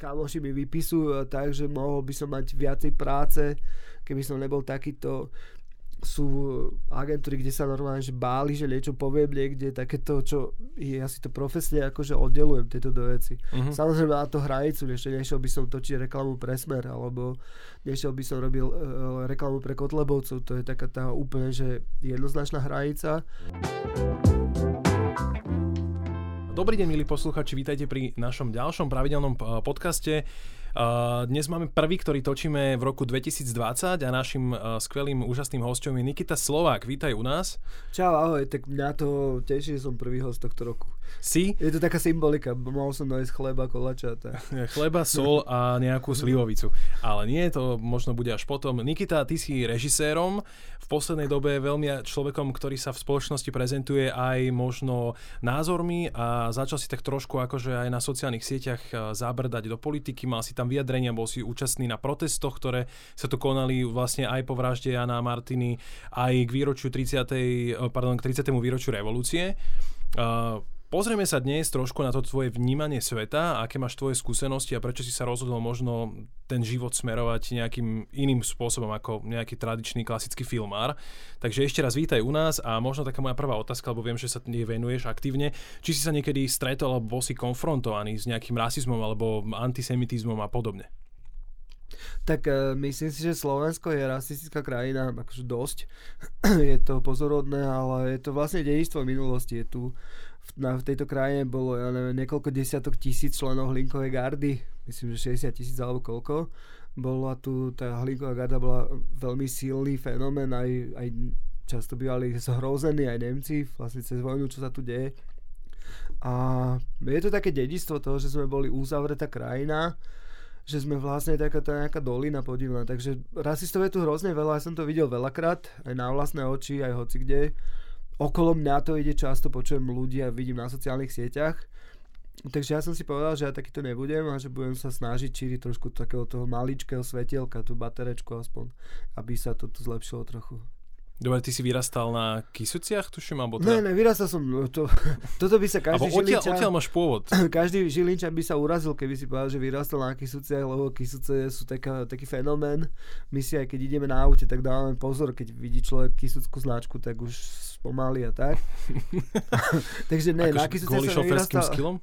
kamoši mi vypisujú, takže mohol by som mať viacej práce, keby som nebol takýto. Sú agentúry, kde sa normálne že báli, že niečo poviem niekde, takéto, čo ja si to profesne akože oddelujem tieto dve veci. Mm-hmm. Samozrejme na to hranicu, nešiel by som točiť reklamu pre Smer, alebo nešiel by som robil reklamu pre Kotlebovcov, to je taká tá úplne že jednoznačná hranica. Dobrý deň, milí posluchači, vítajte pri našom ďalšom pravidelnom podcaste. Dnes máme prvý, ktorý točíme v roku 2020 a našim skvelým, úžasným hosťom je Nikita Slovák. Vítaj u nás. Čau, ahoj, tak mňa to teší, že som prvý host tohto roku. Si? Je to taká symbolika, mohol som nájsť chleba, kolača. Chleba, sol a nejakú slivovicu. Ale nie, to možno bude až potom. Nikita, ty si režisérom, v poslednej dobe veľmi človekom, ktorý sa v spoločnosti prezentuje aj možno názormi a začal si tak trošku akože aj na sociálnych sieťach zabrdať do politiky, mal si tam vyjadrenia, bol si účastný na protestoch, ktoré sa tu konali vlastne aj po vražde Jana Martiny, aj k výročiu 30. výročiu revolúcie. Pozrieme sa dnes trošku na to tvoje vnímanie sveta, aké máš tvoje skúsenosti a prečo si sa rozhodol možno ten život smerovať nejakým iným spôsobom ako nejaký tradičný klasický filmár. Takže ešte raz vítaj u nás a možno taká moja prvá otázka, lebo viem, že sa nej venuješ aktívne. Či si sa niekedy stretol alebo si konfrontovaný s nejakým rasizmom alebo antisemitizmom a podobne? Tak myslím si, že Slovensko je rasistická krajina, akože dosť. Je to pozorodné, ale je to vlastne dedičstvo minulosti. Je tu, v tejto krajine bolo, ja neviem, niekoľko desiatok tisíc členov Hlinkovej gardy, myslím, že 60 000 alebo koľko. Bola tu, tá Hlinková garda bola veľmi silný fenomén, aj často bývali zhrození aj Nemci, vlastne cez vojnu, čo sa tu deje. A je to také dedičstvo toho, že sme boli uzavretá krajina, že sme vlastne taká tá nejaká dolina podivná, takže rasistov je tu hrozne veľa, ja som to videl veľakrát, aj na vlastné oči, aj hocikde. Okolo mňa to ide často, počujem ľudí a vidím na sociálnych sieťach. Takže ja som si povedal, že ja takýto nebudem a že budem sa snažiť šíriť trošku takého toho maličkého svetielka, tú baterečku aspoň, aby sa toto zlepšilo trochu. Dobre, ty si vyrastal na Kysuciach, tuším, alebo teda... Ne, vyrastal som, toto by sa každý Žilinčan... Odtiaľ máš pôvod. Každý Žilinčan by sa urazil, keby si povedal, že vyrastal na Kysuciach, lebo Kysuce sú taký fenomén. My si aj keď ideme na aute, tak dávame pozor, keď vidí človek kysuckú značku, tak už spomalí a tak. Takže ne, na Kysuciach som vyrastal...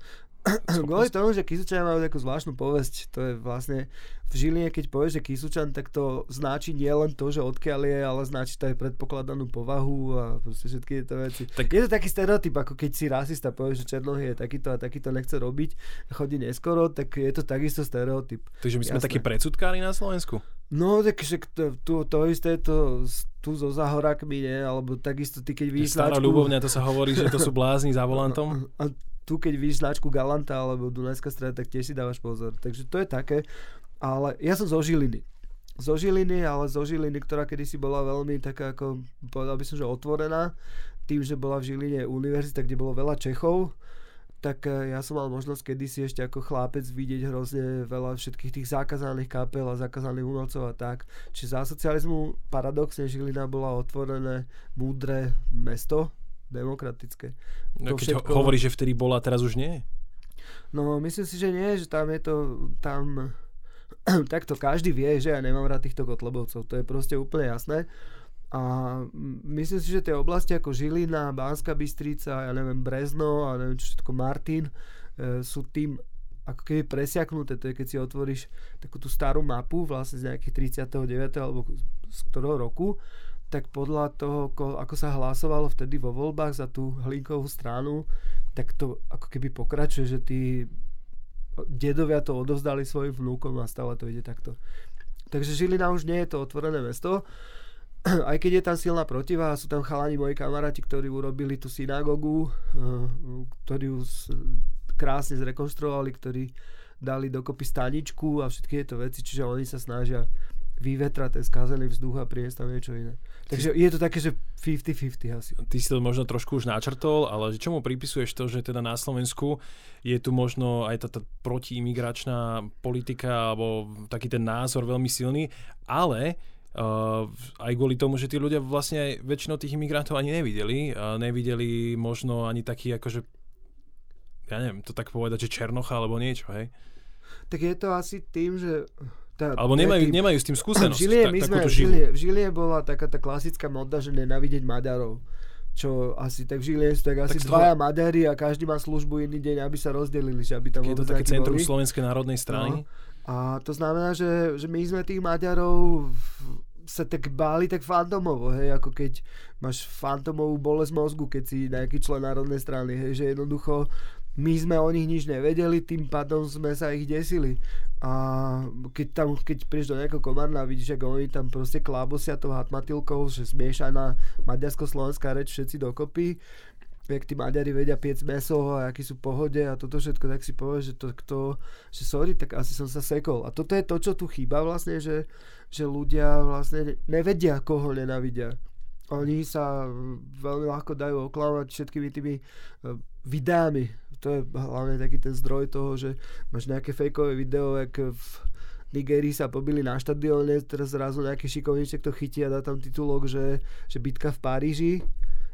Kvôli tomu, že Kysučania majú takú zvláštnu povesť, to je vlastne v Žiline, keď povieš, že Kysučan, tak to značí nie len to, že odkiaľ je, ale značí to aj predpokladanú povahu a proste všetky tieto veci. Tak... Je to taký stereotyp, ako keď si rasista povieš, že černohý je takýto a takýto nechce robiť, chodí neskoro, tak je to takisto stereotyp. Takže my sme takí predsudkári na Slovensku? No, takže to isté to tu so záhorákmi, nie? Alebo takisto ty, keď vidíš značku... Stará ľubovňa, to sa hovorí, že to sú blázni za volantom. A tu, keď vidíš značku Galanta alebo Dunajská Streda, tak tiež si dávaš pozor. Takže to je také. Ale ja som zo Žiliny. Zo Žiliny, ale zo Žiliny, ktorá kedysi bola veľmi taká, ako povedal by som, že otvorená. Tým, že bola v Žiline univerzita, kde bolo veľa Čechov, tak ja som mal možnosť kedysi ešte ako chlápec vidieť hrozne veľa všetkých tých zákazaných kapel a zákazaných umelcov a tak. Čiže za socializmu paradoxne Žilina bola otvorené, múdre mesto, demokratické. No, keď hovoríš, že vtedy bola, teraz už nie? No myslím si, že nie, že tam je to... Tam takto každý vie, že ja nemám rád týchto Kotlebovcov. To je proste úplne jasné. A myslím si, že tie oblasti ako Žilina, Banská Bystrica, ja neviem, Brezno a neviem čo všetko, Martin, sú tým ako keby presiaknuté. To je, keď si otvoríš takú tú starú mapu vlastne z nejakých 39. alebo z ktorého roku, tak podľa toho, ako sa hlasovalo vtedy vo voľbách za tú Hlinkovú stranu, tak to ako keby pokračuje, že tí dedovia to odovzdali svojim vnúkom a stále to ide takto. Takže Žilina už nie je to otvorené mesto. Aj keď je tam silná protiváha, sú tam chalani moji kamaráti, ktorí urobili tú synagogu, ktorú krásne zrekonštruovali, ktorí dali dokopy staničku a všetky tieto veci, čiže oni sa snažia vyvetrať ten skazený vzduch a priniesť tam niečo iné. Takže je to také, že 50-50 asi. Ty si to možno trošku už načrtol, ale čomu pripisuješ to, že teda na Slovensku je tu možno aj tá protiimigračná politika alebo taký ten názor veľmi silný, ale aj kvôli tomu, že tí ľudia vlastne aj väčšinou tých imigrantov ani nevideli. Nevideli možno ani taký akože, ja neviem to tak povedať, že černocha alebo niečo, hej? Tak je to asi tým, že... Alebo nemajú s tým skúsenosť. V Žilie bola taká tá klasická moda, že nenávidieť Maďarov. Čo asi, tak v Žilie sú tak asi dvaja Maďari a každý má službu iný deň, aby sa rozdelili. Že aby tam je to také centrum Slovenskej národnej strany. No. A to znamená, že my sme tých Maďarov sa tak báli tak fantomovo, hej, ako keď máš fantomovú bolesť mozgu, keď si nejaký člen národnej strany, hej, že jednoducho my sme o nich nič nevedeli, tým pádom sme sa ich desili. A keď prídeš do nejakého Komárna a vidíš, ako oni tam proste klábosia tou hatmatilkou, že zmiešaná maďarsko-slovenská reč všetci dokopy, jak tí Maďari vedia piec meso a akí sú pohode a toto všetko, tak si povieš, že že sorry, tak asi som sa sekol. A toto je to, čo tu chýba vlastne, že ľudia vlastne nevedia, koho nenavidia. Oni sa veľmi ľahko dajú oklamať všetkými tými videami. To je hlavne taký ten zdroj toho, že máš nejaké fejkové video, jak v Nigerii sa pobili na štadióne, teraz zrazu nejaký šikovníček to chytí a dá tam titulok, že bitka v Paríži,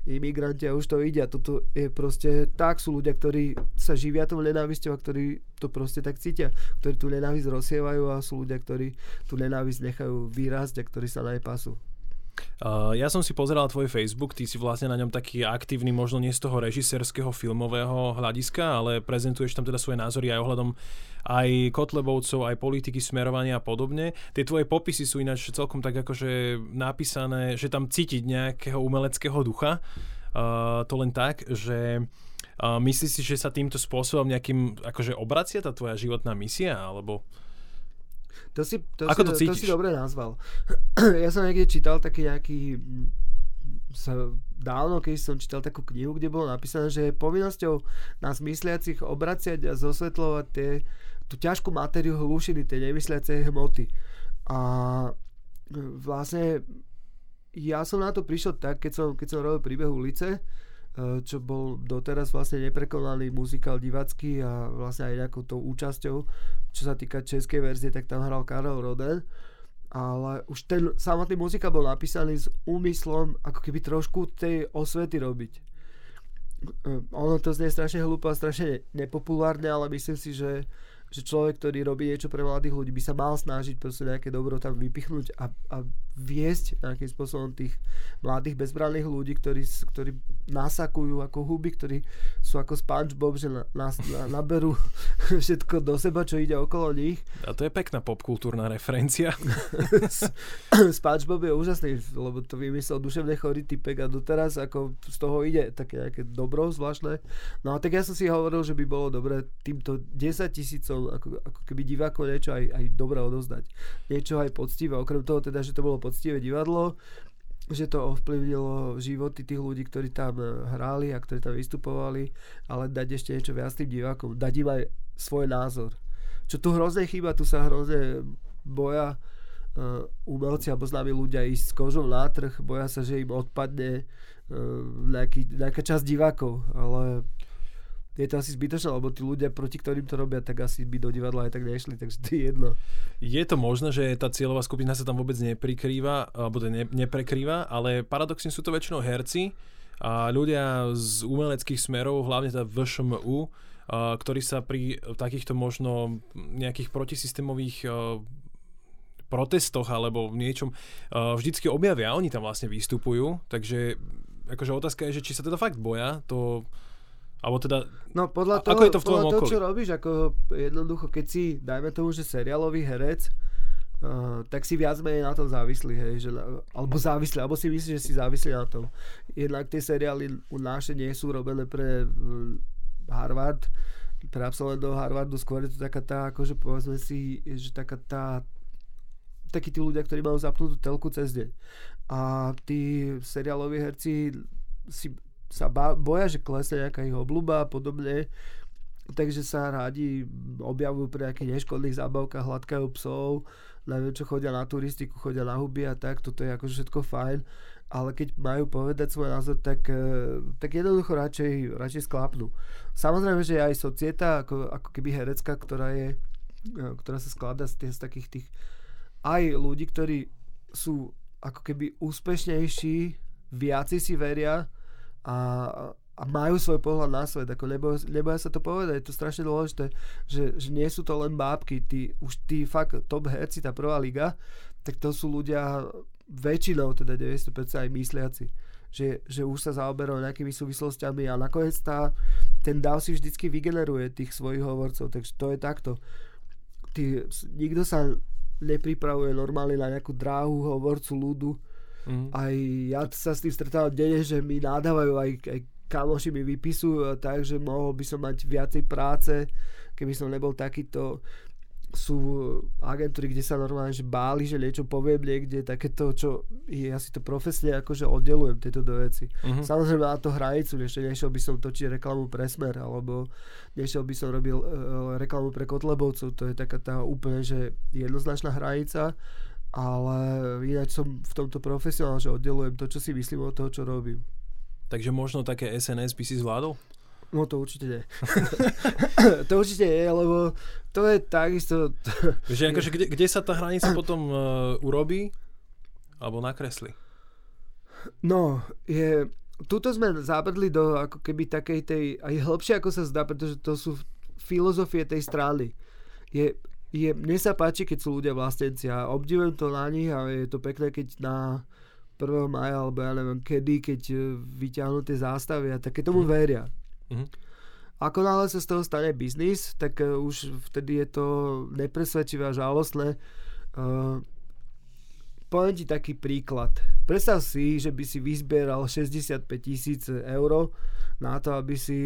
imigranti a už to ide. A toto je proste, tak sú ľudia, ktorí sa živia tou nenávisťou a ktorí to proste tak cítia, ktorí tú nenávisť rozsievajú a sú ľudia, ktorí tú nenávisť nechajú vyrásť a ktorí sa na nej pasú. Ja som si pozeral tvoj Facebook, ty si vlastne na ňom taký aktívny, možno nie z toho režisérskeho filmového hľadiska, ale prezentuješ tam teda svoje názory aj ohľadom aj Kotlebovcov, aj politiky, smerovania a podobne. Tie tvoje popisy sú ináč celkom tak akože napísané, že tam cítiť nejakého umeleckého ducha. To len tak, že myslíš si, že sa týmto spôsobom nejakým akože obracia tá tvoja životná misia, alebo... To si dobre nazval. Ja som niekde čítal taký nejaký... Dávno, keď som čítal takú knihu, kde bolo napísané, že je povinnosťou nás mysliacich obraciať a zosvetľovať tú ťažkú matériu hlušiny, tie nemysliacej hmoty. A vlastne ja som na to prišiel tak, keď som robil Príbeh ulice, čo bol doteraz vlastne neprekonaný muzikál divácky a vlastne aj nejakou tou účasťou, čo sa týka českej verzie, tak tam hral Karel Roden, ale už ten samotný muzikál bol napísaný s úmyslom ako keby trošku tej osvety robiť. Ono to znie strašne hlúpo a strašne nepopulárne, ale myslím si, že človek, ktorý robí niečo pre mladých ľudí, by sa mal snažiť proste nejaké dobro tam vypichnúť a viesť nejakým spôsobom tých mladých bezbranných ľudí, ktorí nasakujú ako huby, ktorí sú ako SpongeBob, že naberú všetko do seba, čo ide okolo nich. A to je pekná popkultúrna referencia. SpongeBob je úžasný, lebo to vymyslel duševne chorý typek a doteraz ako z toho ide také nejaké dobro zvláštne. No a tak ja som si hovoril, že by bolo dobre týmto 10 000 ako keby divákov niečo aj dobre odozdať. Niečo aj poctivé. Okrem toho teda, že to bolo poctivé divadlo, že to ovplyvnilo životy tých ľudí, ktorí tam hráli a ktorí tam vystupovali, ale dať ešte niečo viac tým divákom. Dať im aj svoj názor. Čo tu hrozne chýba, tu sa hrozne boja umelci alebo známi ľudia ísť s kožou na trh, boja sa, že im odpadne nejaká časť divákov, ale... Je to asi zbytočné, lebo tí ľudia, proti ktorým to robia, tak asi by do divadla aj tak nešli, takže to je jedno. Je to možné, že tá cieľová skupina sa tam vôbec neprekrýva, ale paradoxne sú to väčšinou herci a ľudia z umeleckých smerov, hlavne tá VŠMU, ktorí sa pri takýchto možno nejakých protisystémových protestoch alebo niečom vždycky objavia, oni tam vlastne vystupujú, takže akože otázka je, že či sa teda fakt boja to... Alebo teda, no podľa toho, ako je to v tvojom okolí? Čo robíš, ako jednoducho, keď si, dajme tomu, že seriálový herec, tak si viac menej na tom závislí, hej, že, alebo si myslíš, že si závislí na tom. Jednak tie seriály u naše nie sú robené pre Harvard, pre absolventov Harvardu, skôr je to taká tá, akože povedzme si, že taká tá, takí tí ľudia, ktorí majú zapnutú telku cez deň. A tí seriáloví herci sa boja, že klesne nejaká ich obľuba a podobne, takže sa rádi objavujú pri nejakých neškodných zábavkách, hladkajú psov, neviem čo, chodia na turistiku, chodia na huby a tak, toto je akože všetko fajn, ale keď majú povedať svoj názor, tak jednoducho radšej sklápnú. Samozrejme, že aj societa, ako keby herecká, ktorá sa skladá z takých tých aj ľudí, ktorí sú ako keby úspešnejší, viaci si veria, a a majú svoj pohľad na svet, ako neboja sa to povedať, je to strašne dôležité, že nie sú to len bábky, tí fakt top herci, tá prvá liga, tak to sú ľudia väčšinou, teda 90% aj mysliaci, že už sa zaoberajú nejakými súvislostiami a nakoniec ten dáv si vždycky vygeneruje tých svojich hovorcov, takže to je takto. Nikto sa nepripravuje normálne na nejakú dráhu hovorcu ľudu, aj ja sa s tým stretávam denne, že mi nadávajú aj kamoši mi vypisujú, takže mohol by som mať viacej práce, keby som nebol takýto. Sú agentúry, kde sa normálne báli, že niečo poviem niekde, takéto, čo ja si to profesne akože oddelujem tieto dve veci. Mm-hmm. Samozrejme na to hranicu, nešiel by som točiť reklamu pre Smer, alebo nešiel by som robil reklamu pre Kotlebovcov, to je taká tá úplne, že jednoznačná hranica, ale ináč som v tomto profesionál, že oddelujem to, čo si myslím od toho, čo robím. Takže možno také SNS by si zvládol? No to určite nie. To určite nie, lebo to je takisto... Že akože, kde sa tá hranica potom urobí alebo nakresli? No, tuto sme zabrdli do ako keby takej tej... Aj hĺbšie ako sa zdá, pretože to sú filozofie tej strany. Mne sa páči, keď sú ľudia vlastenci a obdivujem to na nich a je to pekné, keď na... 1. maja, alebo ja neviem kedy, keď vyťahnú tie zástavy a také tomu veria. Mm-hmm. Ako náhle sa z toho stane biznis, tak už vtedy je to nepresvedčivé a žalostné. Poviem ti taký príklad. Predstav si, že by si vyzbieral 65 000 eur na to, aby si...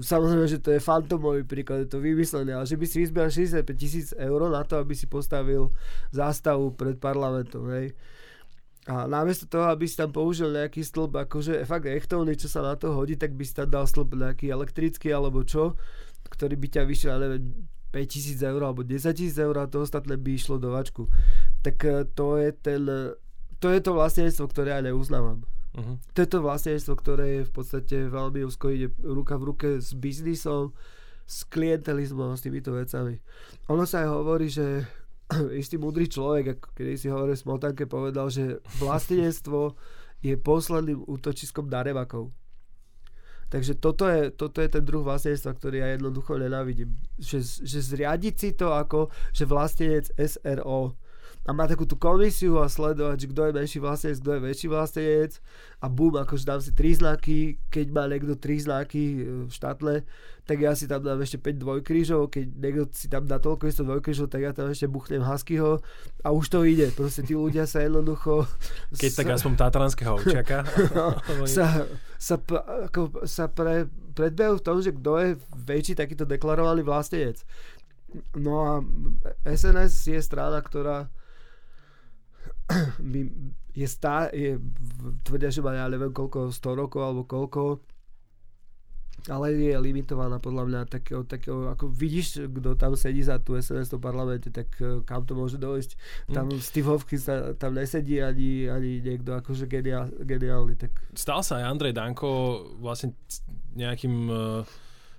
Samozrejme, že to je fantomový príklad, je to vymyslené, ale že by si vyzbieral 65 000 eur na to, aby si postavil zástavu pred parlamentom, hej. A namiesto toho, aby si tam použil nejaký stĺp, akože fakt echtovný, čo sa na to hodí, tak by si tam dal stĺp nejaký elektrický alebo čo, ktorý by ťa vyšiel, ja neviem, 5 000 eur alebo 10 000 eur a to ostatné by išlo do vačku. Tak to je to vlastníctvo, ktoré ja neuznávam. Uh-huh. To je to vlastníctvo, ktoré v podstate veľmi úzko ide ruka v ruke s biznisom, s klientelizmom, s týmito vecami. Ono sa aj hovorí, že istý múdry človek, ako keď si hovoril Smotanke, povedal, že vlastníctvo je posledným útočiskom darebakov. Takže toto je ten druh vlastníctva, ktorý ja jednoducho nenávidím. Že zriadiť si to ako, že vlastníc SRO a má takú tú komisiu a sledovať, že kto je menší vlastníc, kto je väčší vlastníc a bum, akože dám si 3 znaky, keď má niekto 3 znaky v štatle, tak ja si tam dám ešte 5 dvojkrížov, keď niekto si tam dá toľko isto dvojkrížov, tak ja tam ešte buchnem Huskyho a už to ide, proste tí ľudia sa jednoducho... Keď tak aspoň tatranského ovčiaka. No, predbejú v tom, že kto je väčší takýto deklarovaný vlastníc. No a SNS je strana, ktorá tvrdia, že má ja neviem koľko, 100 rokov alebo koľko, ale je limitovaná podľa mňa takého, ako vidíš, kto tam sedí za tú SNS v parlamente, tak kam to môže dojsť. Tam Steve Hopkins tam nesedí ani niekto akože geniálny. Tak. Stal sa aj Andrej Danko vlastne nejakým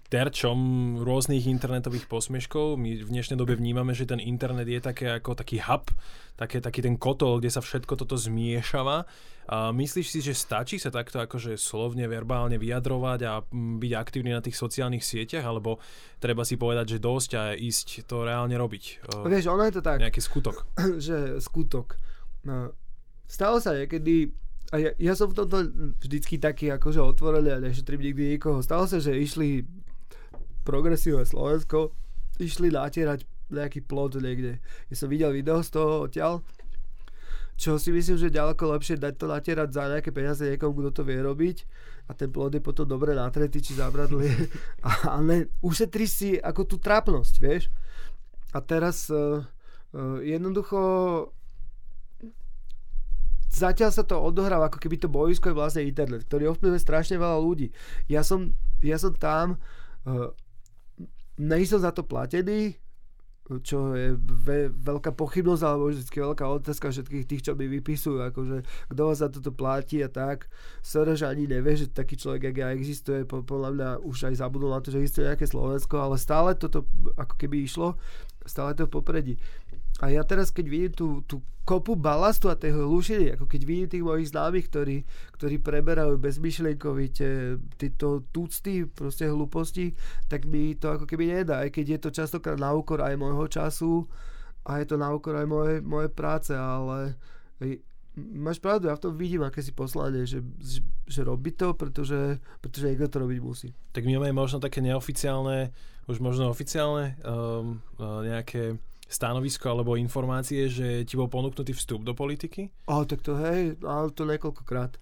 terčom rôznych internetových posmeškov. My v dnešnej dobe vnímame, že ten internet je také ako taký hub, taký ten kotol, kde sa všetko toto zmiešava. A myslíš si, že stačí sa takto akože slovne, verbálne vyjadrovať a byť aktívny na tých sociálnych sieťach, alebo treba si povedať, že dosť a ísť to reálne robiť? Vieš, ono je to tak. Nejaký skutok. Že skutok. No, stalo sa niekedy... A ja som v tomto vždycky taký akože otvorený a nešetrím nikdy nikoho. Stalo sa, že išli Progresívne Slovensko, išli natierať nejaký plot niekde. Ja som videl video z toho odtiaľ, čo si myslím, že ďaleko lepšie dať to natierať za nejaké peniaze niekomu, kto to vie robiť a ten plot je potom dobre natretý či zabradlý. Ale ušetri si ako tú trápnosť, vieš. A teraz jednoducho zatiaľ sa to odohráva, ako keby to bojisko je vlastne internet, ktorý ovplyvňuje strašne veľa ľudí. Ja som tam, nejsom za to platený, čo je veľká pochybnosť, alebo vždycky veľká otázka všetkých tých, čo mi vypisujú, akože kto vás za toto platí a tak. Soroš ani nevie, že taký človek, jak ja, existuje, podľa mňa už aj zabudol na to, že existuje nejaké Slovensko, ale stále toto ako keby išlo, stále to popredí. A ja teraz, keď vidím tú kopu balastu a tej hlušiny, ako keď vidím tých mojich známych, ktorí preberajú bezmyšlienkovite tieto tucty, proste hluposti, tak mi to ako keby nedá. Aj keď je to častokrát na úkor aj môjho času a je to na úkor aj mojej práce, ale máš pravdu, ja v tom vidím akési poslanie, že robí to, pretože niekto to robiť musí. Tak my máme možno také neoficiálne, už možno oficiálne nejaké stanovisko alebo informácie, že ti bol ponúknutý vstup do politiky? Tak to hej, ale to niekoľkokrát.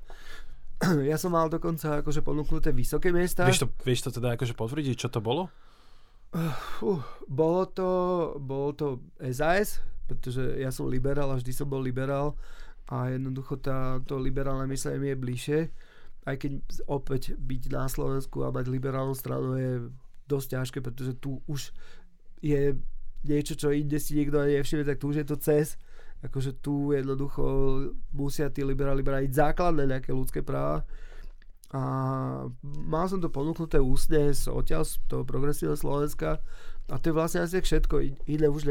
Ja som mal dokonca akože ponúknuté vysoké miesta. Vieš to teda akože potvrdiť, čo to bolo? Bolo to SAS, pretože ja som liberál a vždy som bol liberál a jednoducho to liberálne myslenie je bližšie. Aj keď opäť byť na Slovensku a mať liberálnu stranu je dosť ťažké, pretože tu už je niečo, čo inde si niekto ani nevšimne, tak tu už je to cez. Akože tu jednoducho musia tí liberáli brániť základné nejaké ľudské práva. A mal som to ponúknuté ústne odtiaľ z toho Progresívneho Slovenska a to je vlastne asi všetko. Iné už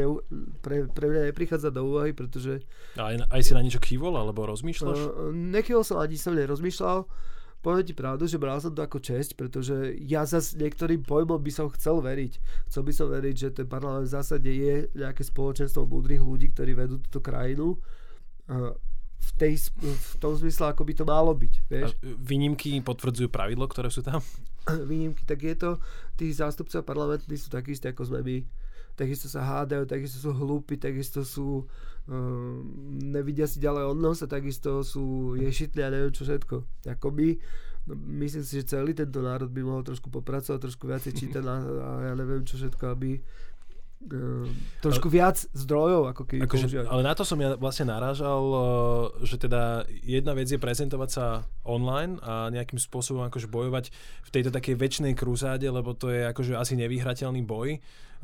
pre mňa neprichádza do úvahy, pretože... Aj si na niečo kývol, alebo rozmýšľaš? Nekývol som, ani som nerozmýšľal. Poviem ti pravdu, že bral som to ako česť, pretože ja zase niektorým pojmom by som chcel veriť. Chcel by som veriť, že ten parlament v zásade je nejaké spoločenstvo múdrych ľudí, ktorí vedú túto krajinu v tom zmysle, ako by to malo byť. Vieš? Výnimky potvrdzujú pravidlo, ktoré sú tam? Výnimky, tak je to, tí zástupcov parlamentní sú takí istí, ako sme my. Takisto sa hádajú, takisto sú hlúpi, takisto sú nevidia si ďalej od nosa, takisto sú ješitli a neviem čo všetko. Ako my, myslím si, že celý tento národ by mohol trošku popracovať, trošku viacej čítať a ja neviem čo všetko, aby trošku viac zdrojov ako keby používať. Ale na to som ja vlastne narážal, že teda jedna vec je prezentovať sa online a nejakým spôsobom akože bojovať v tejto takej večnej kruzáde, lebo to je akože asi nevyhrateľný boj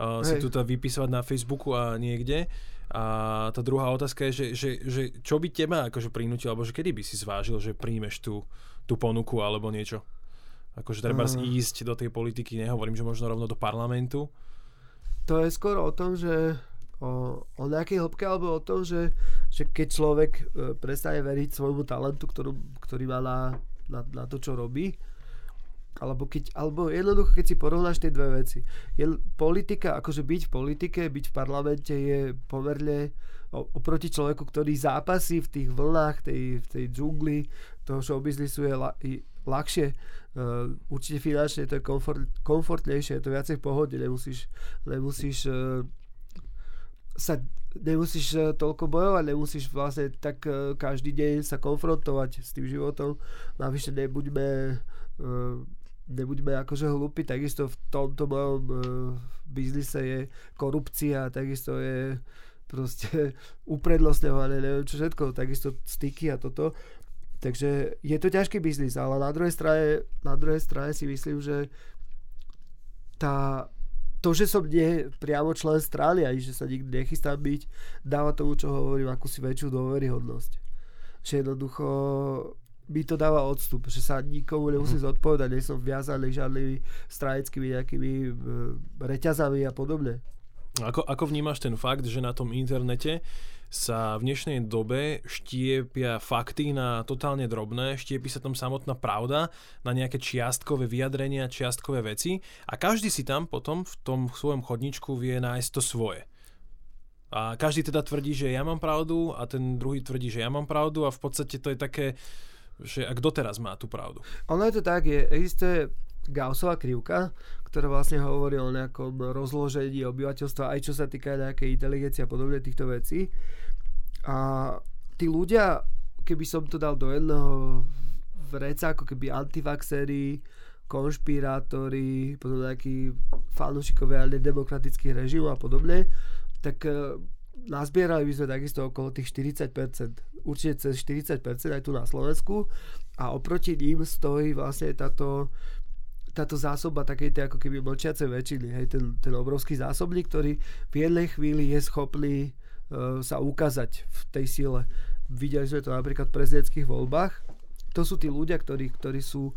sa tu vypisovať na Facebooku a niekde. A tá druhá otázka je, že čo by teba akože prinútil, alebo že kedy by si zvážil, že príjmeš tú ponuku alebo niečo? Akože treba ísť do tej politiky, nehovorím, že možno rovno do parlamentu. To je skôr o tom, že o nejakej hĺbke, alebo o tom, že keď človek prestane veriť svojmu talentu, ktorý má na to, čo robí, alebo jednoducho, keď si porovnáš tie dve veci. Politika, akože byť v politike, byť v parlamente je pomerne oproti človeku, ktorý zápasí v tých vlnách, v tej džungli, toho showbiznisu je ľahšie, určite finančne to je komfortnejšie, je to viacej v pohode, nemusíš toľko bojovať, nemusíš vlastne tak každý deň sa konfrontovať s tým životom, navyše nebuďme akože hlúpi, takisto v tomto mojom biznise je korupcia, takisto je proste uprednostňované, neviem čo všetko, takisto styky a toto. Takže je to ťažký biznis, ale na druhej strane si myslím, že že som nie priamo člen strany, ani že sa nikdy nechystám byť, dáva tomu, čo hovorím, akúsi väčšiu dôveryhodnosť. Že jednoducho mi to dáva odstup, že sa nikomu nemusím zodpovedať, nie som viazaný žiadnymi stranickými nejakými reťazami a podobne. Ako vnímaš ten fakt, že na tom internete sa v dnešnej dobe štiepia fakty na totálne drobné, štiepi sa tam samotná pravda na nejaké čiastkové vyjadrenia, čiastkové veci a každý si tam potom v tom svojom chodničku vie nájsť to svoje. A každý teda tvrdí, že ja mám pravdu a ten druhý tvrdí, že ja mám pravdu a v podstate to je také, že a kto teraz má tú pravdu? Ono je to tak, existuje Gaussova krivka, ktorá vlastne hovorí o nejakom rozložení obyvateľstva, aj čo sa týka nejakej inteligencie a podobne týchto vecí. A tí ľudia, keby som to dal do jedného vreca, ako keby antivaxery, konšpirátori, potom nejakí fanúšikovia nedemokratických režimov a podobne, tak nazbierali by sme takisto okolo tých 40%, určite cez 40% aj tu na Slovensku a oproti ním stojí vlastne táto zásoba takej ako keby mlčiacej väčšiny, hej, ten obrovský zásobník, ktorý v jednej chvíli je schopný sa ukázať v tej síle. Videli sme to napríklad v prezidentských voľbách. To sú tí ľudia, ktorí sú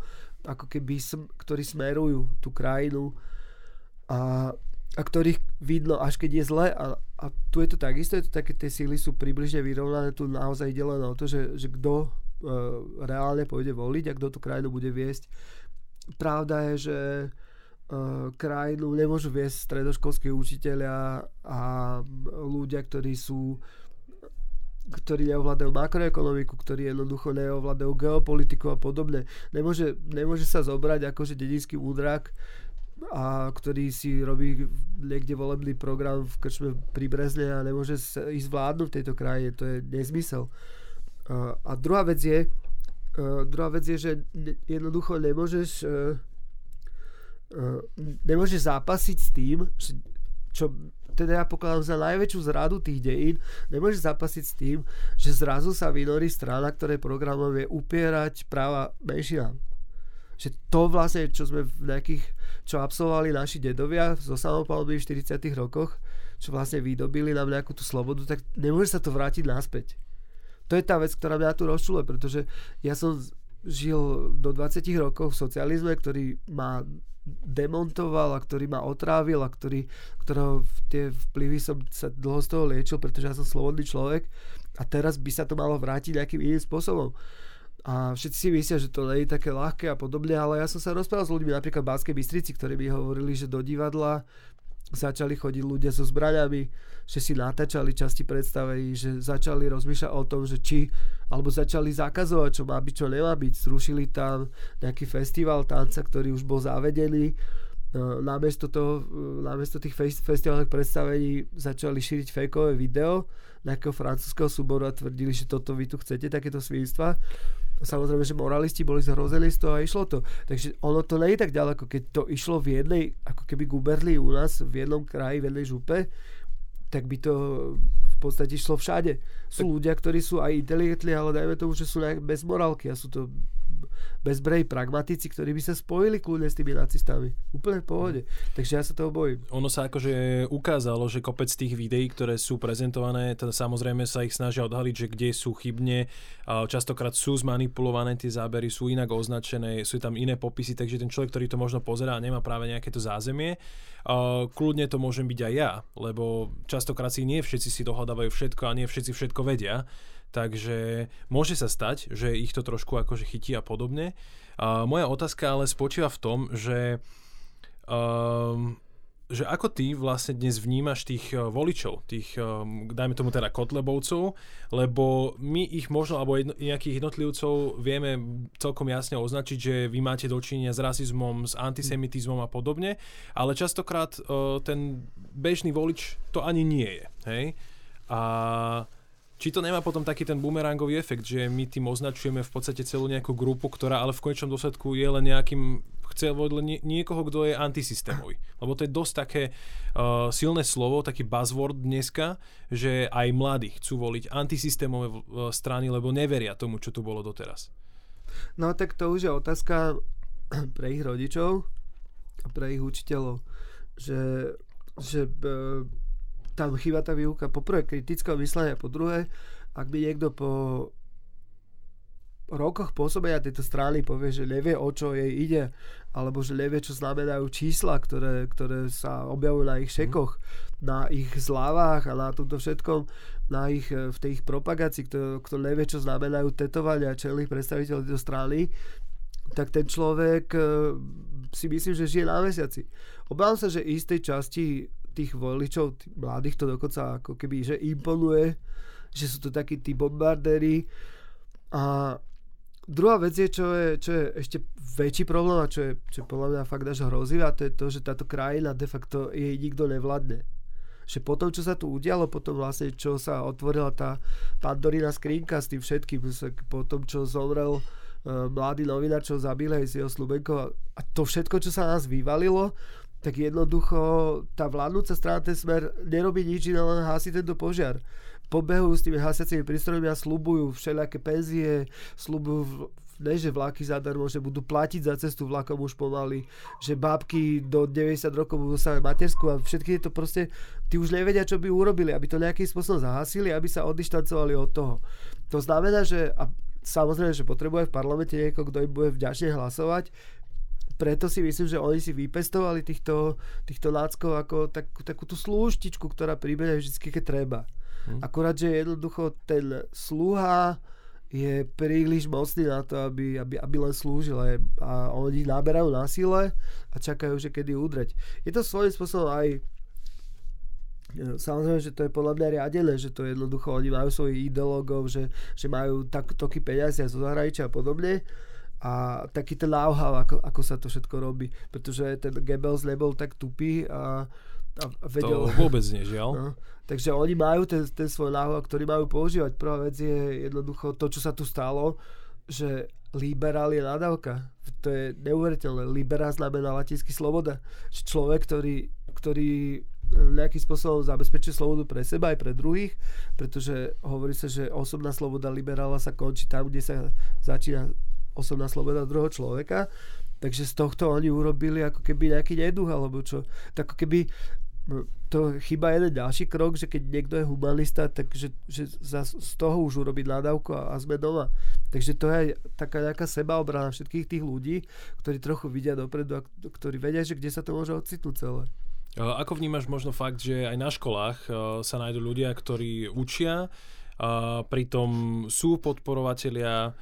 ako keby, ktorí smerujú tú krajinu a a ktorých vidno, až keď je zle a tu je to takisto, je to také, tie síly sú približne vyrovnané, tu naozaj ide len o to, že kto reálne pôjde voliť a kto tú krajinu bude viesť. Pravda je, že krajinu nemôžu viesť stredoškolskí učitelia a ľudia, ktorí neovládajú makroekonomiku, ktorí jednoducho neovládajú geopolitiku a podobne. Nemôže sa zobrať akože dedinský údrak, a ktorý si robí niekde volebný program v krčme pri Brezne a nemôže sa ísť vládnuť v tejto krajine. To je nezmysel. A druhá vec je, že jednoducho nemôžeš zápasiť s tým, čo teda ja pokladám za najväčšiu zradu tých dejín, nemôže zápasiť s tým, že zrazu sa vynorí strana, ktoré programom je upierať práva menšinám. Že to vlastne, čo sme v nejakých, čo absolvovali naši dedovia zo samopalby v 40. rokoch, čo vlastne vydobili nám nejakú tú slobodu, tak nemôže sa to vrátiť naspäť. To je tá vec, ktorá mňa tu rozčuluje, pretože ja som žil do 20 rokov v socializme, ktorý ma demontoval a ktorý ma otrávil a ktorého tie vplyvy som sa dlho z toho liečil, pretože ja som slobodný človek a teraz by sa to malo vrátiť nejakým iným spôsobom. A všetci si myslia, že to nie je také ľahké a podobne, ale ja som sa rozprával s ľuďmi napríklad v Banskej Bystrici, ktorí mi hovorili, že do divadla začali chodiť ľudia so zbraňami, že si natáčali časti predstavení, že začali rozmýšľať o tom, že či, alebo začali zakazovať, čo má byť, čo nemá byť. Zrušili tam nejaký festival tanca, ktorý už bol zavedený. Namiesto tých festivalných predstavení začali šíriť fejkové video nejakého francúzského súboru a tvrdili, že toto vy tu chcete, takéto svinstva. Samozrejme, že moralisti boli zhrození z toho a išlo to. Takže ono to nie je tak ďaleko, keď to išlo v jednej, ako keby guberlí u nás, v jednom kraji, v jednej župe, tak by to v podstate išlo všade. Sú ľudia, ktorí sú aj inteligentní, ale dajme tomu, že sú bez morálky a sú to bezbrej pragmatici, ktorí by sa spojili kľudne s tými nacistami. Úplne v pohode. Takže ja sa toho bojím. Ono sa akože ukázalo, že kopec tých videí, ktoré sú prezentované, samozrejme sa ich snažia odhaliť, že kde sú chybne. Častokrát sú zmanipulované tie zábery, sú inak označené, sú tam iné popisy, takže ten človek, ktorý to možno pozerá, nemá práve nejaké to zázemie. Kľudne to môžem byť aj ja, lebo častokrát si nie všetci si dohľadávajú všetko a nie všetci všetko vedia. Takže môže sa stať, že ich to trošku akože chytí a podobne. Moja otázka ale spočíva v tom, že ako ty vlastne dnes vnímaš tých voličov, tých, dajme tomu teda Kotlebovcov, lebo my ich možno, alebo nejakých jednotlivcov vieme celkom jasne označiť, že vy máte dočinenia s rasizmom, s antisemitizmom a podobne, ale častokrát ten bežný volič to ani nie je. Hej? A či to nemá potom taký ten bumerangový efekt, že my tým označujeme v podstate celú nejakú grupu, ktorá ale v konečnom dôsledku je len nejakým, chce len niekoho, kto je antisystémový. Lebo to je dosť také silné slovo, taký buzzword dneska, že aj mladí chcú voliť antisystémové strany, lebo neveria tomu, čo tu bolo doteraz. No tak to už je otázka pre ich rodičov a pre ich učiteľov, že tam chýba tá výuka, po prvé kritického myslenia, po druhé, ak by niekto po rokoch pôsobenia tejto strany povie, že nevie, o čo jej ide, alebo že nevie, čo znamenajú čísla, ktoré sa objavujú na ich šekoch, na ich zľavách a na tomto všetkom, na ich, v tej ich propagácii, kto nevie, čo znamenajú tetovania čelných predstaviteľov tejto strany, tak ten človek si myslím, že žije na mesiaci. Obávam sa, že istej časti tých voličov, tých mladých to dokonca ako keby, že imponuje, že sú to takí tí bombardéri. A druhá vec je, čo je ešte väčší problém a čo je podľa mňa fakt až hrozivé, a to je to, že táto krajina de facto jej nikto nevládne. Že potom, čo sa tu udialo, potom vlastne, čo sa otvorila tá Pandorina skrinka s tým všetkým, potom, čo zomrel mladý novinár, čo zabili si jeho Slubenko a to všetko, čo sa nás vyvalilo, tak jednoducho tá vládnúca strana, ten Smer, nerobí nič, len hasí tento požiar. Pobehujú s tými hasiacimi prístrojmi a sľubujú všelijaké penzie, sľubujú, že vláky zadarmo, že budú platiť za cestu vlakom už pomaly, že bábky do 90 rokov budú sa matersku a všetky to proste, tí už nevedia, čo by urobili, aby to nejakým spôsobom zahasili, aby sa oddištancovali od toho. To znamená, že a samozrejme, že potrebuje v parlamente niekoho, kto im bude vďačne hlasovať, preto si myslím, že oni si vypestovali týchto láckov ako takú tú slúštičku, ktorá príbeha vždy, keď treba. Akurát, že jednoducho ten sluha je príliš mocný na to, aby len slúžil. A oni náberajú na síle a čakajú, že kedy udreť. Je to svojím spôsobom aj... Samozrejme, že to je podľa mňa riadené, že to jednoducho oni majú svojich ideológov, že majú toky peniazia zo zahraničia a podobne. A taký ten know-how, ako sa to všetko robí. Pretože ten Goebbels nebol tak tupý a vedel... To vôbec nežiaľ. No. Takže oni majú ten svoj náhľad, ktorý majú používať. Prvá vec je jednoducho to, čo sa tu stalo, že liberál je nadávka. To je neuveriteľné. Libera znamená latinsky sloboda. Človek, ktorý nejakým spôsobom zabezpečuje slobodu pre seba aj pre druhých, pretože hovorí sa, že osobná sloboda liberála sa končí tam, kde sa začína osobná sloboda druhého človeka. Takže z tohto oni urobili ako keby nejaký neduch, alebo čo. Tak ako keby... To chyba jeden ďalší krok, že keď niekto je humanista, takže z toho už urobiť nadávku a sme doma. Takže to je taká nejaká sebaobrana všetkých tých ľudí, ktorí trochu vidia dopredu a ktorí vedia, že kde sa to môže ocitnúť celé. Ako vnímaš možno fakt, že aj na školách sa nájdú ľudia, ktorí učia, pritom sú podporovatelia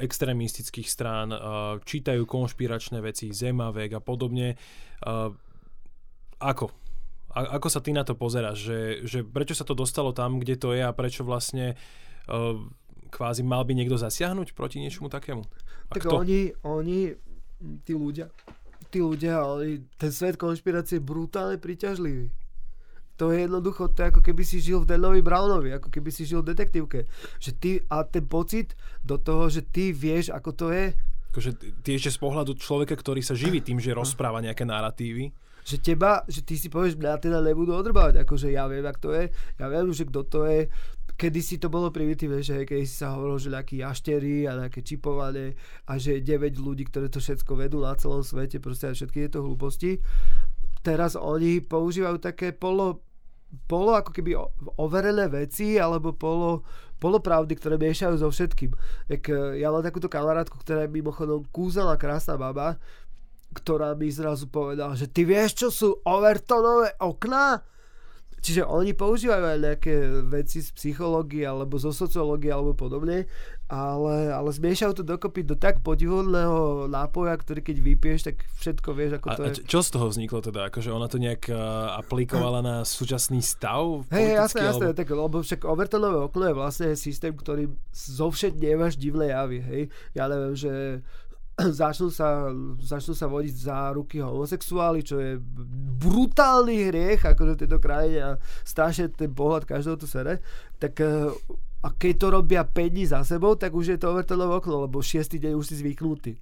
extrémistických strán, čítajú konšpiračné veci, Zemavek a podobne. Ako sa ty na to pozeráš? Že prečo sa to dostalo tam, kde to je a prečo vlastne kvázi mal by niekto zasiahnuť proti niečomu takému? Tak oni tí ľudia, ten svet konšpirácie je brutálne príťažlivý. To je jednoducho, to je ako keby si žil v Danovi Brownovi, ako keby si žil v detektívke. Že ty, a ten pocit do toho, že ty vieš, ako to je. Akože ty ešte z pohľadu človeka, ktorý sa živí tým, že rozpráva nejaké narratívy, že ty si povieš, mňa teda nebudú odrbávať, akože ja viem, ak to je, ja viem, že kto to je, kedysi to bolo primitívne, že kedysi sa hovorilo, že nejaké jaštery a nejaké čipovanie a že 9 ľudí, ktoré to všetko vedú na celom svete, proste aj všetky tieto hlúposti. Teraz oni používajú také polo ako keby overené veci, alebo polopravdy, ktoré miešajú so všetkým. Tak ja mám takúto kamarátku, ktorá je mimochodom kúzala krásna baba, ktorá mi zrazu povedala, že ty vieš, čo sú Overtonové okná? Čiže oni používajú aj nejaké veci z psychológie alebo zo sociológie alebo podobne, ale zmiešajú to dokopy do tak podivodného nápoja, ktorý keď vypiješ, tak všetko vieš, ako to je. Čo z toho vzniklo teda? Akože ona to nejak aplikovala na súčasný stav? Hej, jasné, alebo... tak, lebo však Overtonové okno je vlastne systém, ktorý zovšednievaš divné javy, hej? Ja neviem, že začnú sa vodiť za ruky homosexuáli, čo je brutálny hriech, akože v tejto krajine a strašne ten pohľad každého tu sere, tak a keď to robia 5 dní za sebou, tak už je to Overtonové okno, lebo 6. deň už si zvyknutý.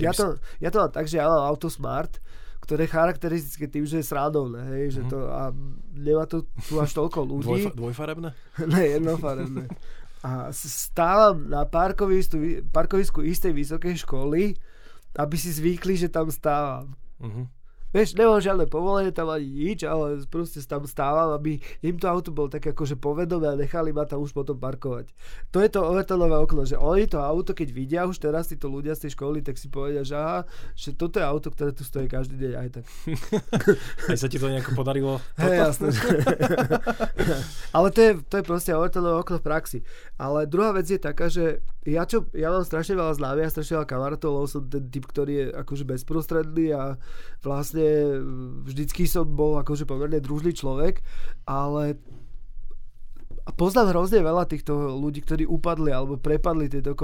Ja to mám tak, že ja mám auto Smart, ktoré je charakteristické tým, že je srandovné, hej, že to, a nemá to tu až toľko ľudí. Dvojfarebné? Ne, jednofarebné. A stávam na parkovisku istej vysokej školy, aby si zvykli, že tam stávam. Vieš, nemám žiadne povolenie tam ani nič, ale proste tam stávam, aby im to auto bolo také akože povedomé a nechali ma tam už potom parkovať. To je to Overtonové okno, že oni to auto, keď vidia už teraz títo ľudia z tej školy, tak si povedia, že aha, že toto je auto, ktoré tu stojí každý deň aj tak. Aj sa ti to nejako podarilo? Hej, jasné. Ale to je proste Overtonové okno v praxi. Ale druhá vec je taká, že ja mám strašne veľa známy a strašne veľa kamarátov, lebo som ten typ, ktorý je akože bezprostredný a vlastne vždycky som bol akože pomerne družný človek, ale poznám hrozne veľa týchto ľudí, ktorí upadli alebo prepadli tejto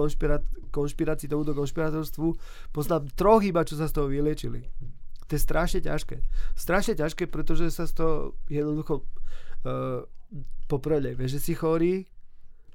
konšpirácii, tomuto konšpirátorstvu. Poznám troch iba, čo sa z toho vyliečili. To je strašne ťažké. Strašne ťažké, pretože sa z toho jednoducho poprvé nevieš, že si chorý,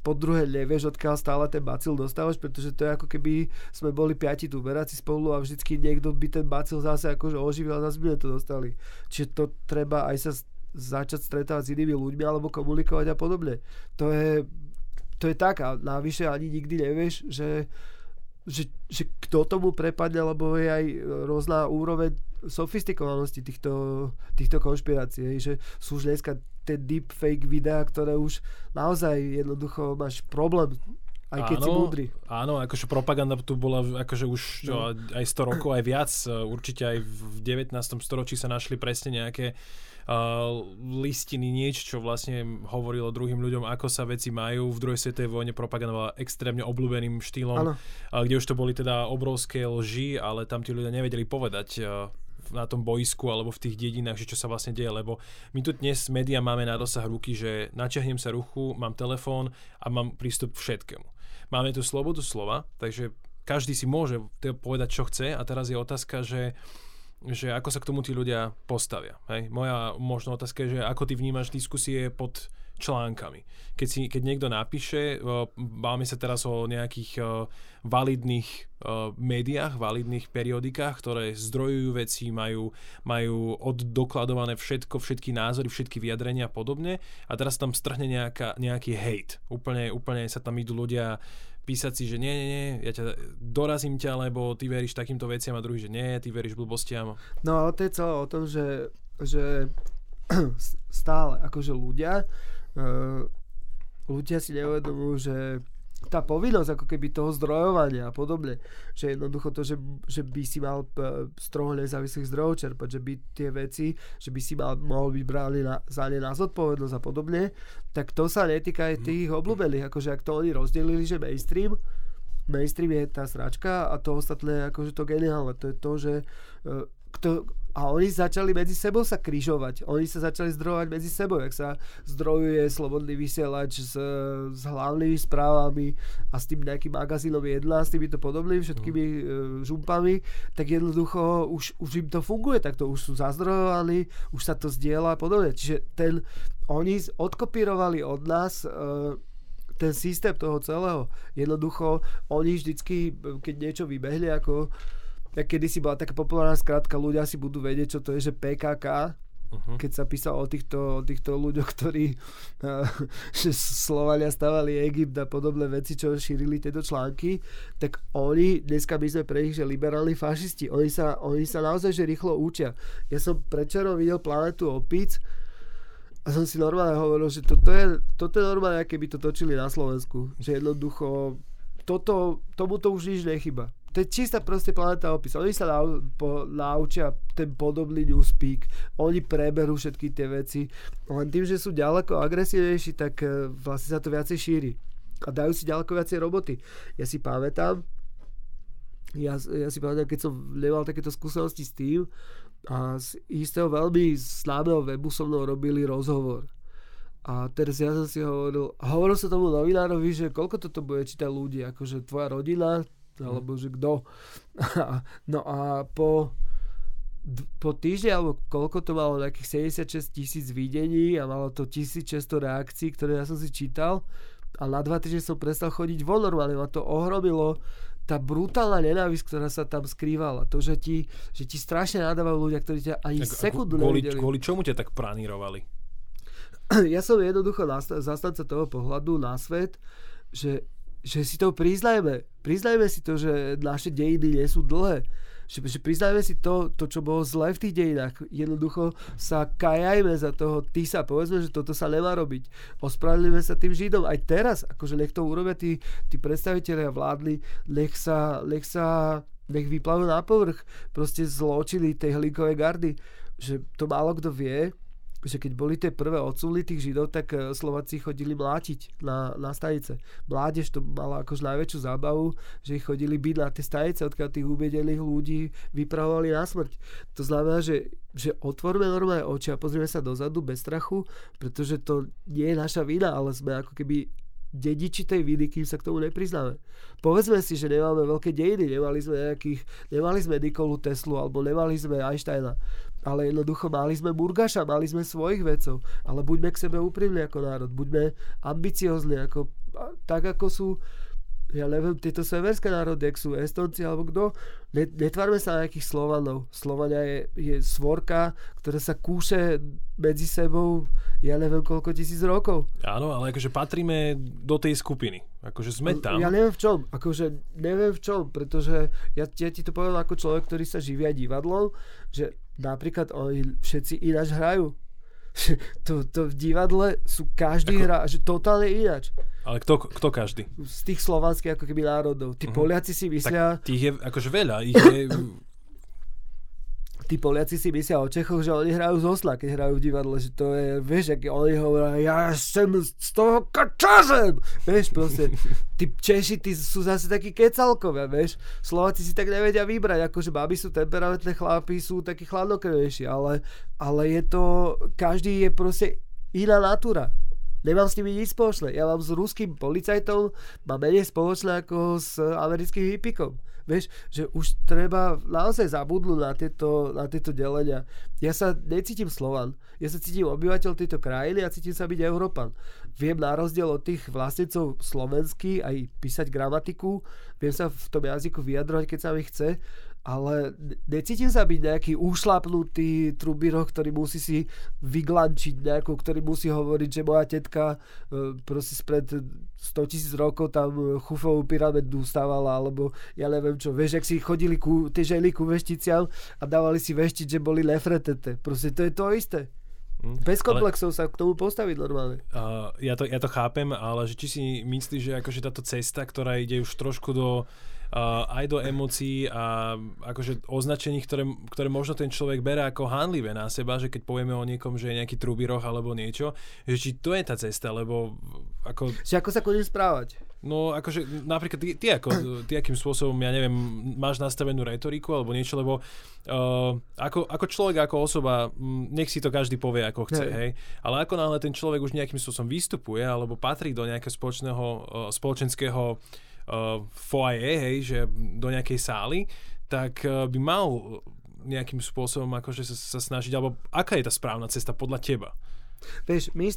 po druhé nevieš, odkiaľ stále ten bacil dostávaš, pretože to je ako keby sme boli 5 tuberáci spolu a vždycky niekto by ten bacil zase akože oživil a zase by to dostali. Čiže to treba aj sa začať stretávať s inými ľuďmi alebo komunikovať a podobne. To je tak a navyše ani nikdy nevieš, že kto tomu prepadne, lebo je aj rôzna úroveň sofistikovanosti týchto konšpirácií. Že sú už dneska tie deepfake videá, ktoré už naozaj jednoducho máš problém Aj keď si múdry. Áno, akože propaganda tu bola akože už aj 100 rokov, aj viac. Určite aj v 19. storočí sa našli presne nejaké listiny, niečo, čo vlastne hovorilo druhým ľuďom, ako sa veci majú. V druhej svetovej vojne propaganda bola extrémne obľúbeným štýlom, kde už to boli teda obrovské lži, ale tam tí ľudia nevedeli povedať na tom bojsku alebo v tých dedinách, že čo sa vlastne deje, lebo my tu dnes médiá máme na dosah ruky, že naťahnem sa ruchu, mám telefón a mám prístup k všetkému. Máme tu slobodu slova, takže každý si môže povedať, čo chce, a teraz je otázka, že ako sa k tomu tí ľudia postavia. Hej? Moja možná otázka je, že ako ty vnímaš diskusie pod článkami. Keď niekto napíše, bavíme sa teraz o nejakých validných médiách, validných periodikách, ktoré zdrojujú veci, majú oddokladované všetko, všetky názory, všetky vyjadrenia a podobne, a teraz tam strhne nejaký hejt. Úplne sa tam idú ľudia písať si, že nie, ja dorazím ťa, lebo ty veríš takýmto veciam, a druhý, že nie, ty veríš blbostiam. No ale to je celé o tom, že stále akože ľudia si neuvedomujú, že tá povinnosť ako keby toho zdrojovania a podobne, že jednoducho to, že by si mal z toho nezávislých zdrojov čerpať, že by tie veci, že by si mohol byť braný za ne na zodpovednosť a podobne, tak to sa netýka aj tých obľúbených, akože ak to oni rozdelili, že mainstream je tá sračka a to ostatné akože to geniálne, to je to, že a oni začali medzi sebou sa križovať. Oni sa začali zdrojovať medzi sebou, jak sa zdrojuje Slobodný vysielač s hlavnými správami a s tým nejakým magazínom jedla, s týmito podobnými všetkými žumpami, tak jednoducho už im to funguje, tak to už sú zazdrojovaní, už sa to zdieľa a podobne. Čiže oni odkopírovali od nás ten systém toho celého. Jednoducho oni vždycky, keď niečo vybehli, ako kedy si bola taká populárna skrátka, ľudia si budú vedieť, čo to je, že PKK, keď sa písalo o týchto ľuďoch, ktorí že Slovania stavali Egypt a podobné veci, čo šírili tieto články, tak oni, dneska my sme pre nich, že liberálni fašisti, oni sa naozaj že rýchlo učia. Ja som predčerom videl Planetu opíc a som si normálne hovoril, že toto je normálne, keby to točili na Slovensku. Že jednoducho tomuto už nič nechyba. To je čistá proste Planeta opis. Oni sa naučia ten podobný newspeak. Oni preberú všetky tie veci. Len tým, že sú ďaleko agresívnejší, tak vlastne sa to viacej šíri. A dajú si ďaleko viacej roboty. Ja si pamätám, keď som nemal takéto skúsenosti s tým, a z istého veľmi známeho webu so mnou robili rozhovor. A teraz ja som si hovoril som tomu novinárovi, že koľko toto bude čítať ľudí, akože tvoja rodina, alebo že kto. No a po týždni, alebo koľko to malo, nejakých 76,000 videní a malo to 1600 reakcií, ktoré ja som si čítal, a na 2 týždne som prestal chodiť von, normálne ma to ohromilo, tá brutálna nenávisť, ktorá sa tam skrývala, to, že ti strašne nadávajú ľudia, ktorí ťa ani sekundu nevideli. Kvôli čomu ťa tak pranírovali? Ja som jednoducho zastanca toho pohľadu na svet, že si to priznajme. Priznajme si to, že naše dejiny nie sú dlhé. Že priznajme si to, čo bolo zle v tých dejinách. Jednoducho sa kajajme za toho Tisa. Povedzme, že toto sa nemá robiť. Ospravedlíme sa tým Židom. Aj teraz, akože nech to urobia tí predstavitelia vládli, nech vyplavujú na povrch. Proste zločili tej Hlinkovej gardy. Že to málo kto vie, že keď boli tie prvé odsuny tých Židov, tak Slováci chodili mlátiť na stanice. Mládež to mala akož najväčšiu zábavu, že ich chodili byť na tie stanice, odkiaľ tých ubiedených ľudí vypravovali na smrť. To znamená, že otvorme normálne oči a pozrieme sa dozadu bez strachu, pretože to nie je naša vina, ale sme ako keby dediči tej viny, kým sa k tomu nepriznáme. Povedzme si, že nemáme veľké dejiny, nemali sme Nikolu Teslu, alebo nemali sme Einsteina. Ale jednoducho mali sme Burgaša, mali sme svojich vecov, ale buďme k sebe úprimní ako národ, buďme ambiciozni, tak ako sú, ja neviem, tieto severské národy, ak sú Estonci alebo kto, netvárme sa na nejakých Slovanov. Slovania je svorka, ktorá sa kúše medzi sebou, ja neviem, koľko tisíc rokov. Áno, ale akože patríme do tej skupiny. Akože sme tam. Ja neviem v čom. Pretože ja ti to poviem ako človek, ktorý sa živia divadlom, že napríklad oni všetci ináč hrajú. To v divadle sú každý hra, že totálne ináč. Ale kto každý? Z tých slovanských ako keby národov. Tí Poliaci si myslia... Tak tých je akože veľa. Tí Poliaci si myslia o Čechoch, že oni hrajú z osla, keď hrajú v divadle, že to je, vieš, aký oni hovoria, ja sem z toho kačažem, vieš, proste. Tí Češi, tí sú zase takí kecalkovia, vieš. Slováci si tak nevedia vybrať, akože baby sú temperamentné, chlapi sú takí chladnokrvejší, ale je to, každý je proste iná natúra. Nemám s nimi nič spoločné. Ja mám s ruským policajtom, mám menej spoločné ako s americkým hippikom. Vieš, že už treba naozaj zabudnúť na tieto delenia. Ja sa necítim Slovan. Ja sa cítim obyvateľ tejto krajiny a cítim sa byť Európan. Viem na rozdiel od tých vlastnícov slovenský aj písať gramatiku. Viem sa v tom jazyku vyjadrovať, keď sa mi chce. Ale necítim sa byť nejaký ušlapnutý trubíroch, ktorý musí si vyglančiť nejakú, ktorý musí hovoriť, že moja tetka proste spred 100 000 rokov tam Chufovú pyramidu stávala, alebo ja neviem čo. Vieš, ak si chodili tie ženy ku vešticiam a dávali si veštiť, že boli nefretete. Proste to je to isté. Bez komplexov ale, sa k tomu postaviť normálne. Ja to chápem, ale že či si myslíš, že akože táto cesta, ktorá ide už trošku do... aj do emócií a akože označení, ktoré možno ten človek berá ako hanlivé na seba, že keď povieme o niekom, že je nejaký trúbiroch alebo niečo, že či to je tá cesta, lebo ako... Že ako sa k nim správať? No akože napríklad ty akým spôsobom, ja neviem, máš nastavenú retoriku alebo niečo, lebo ako človek, ako osoba, nech si to každý povie ako chce, hej. Ale ako náhle ten človek už nejakým spôsobom vystupuje alebo patrí do nejakého spoločenského foyer, hej, že do nejakej sály, tak by mal nejakým spôsobom akože sa snažiť, alebo aká je tá správna cesta podľa teba? Vieš, my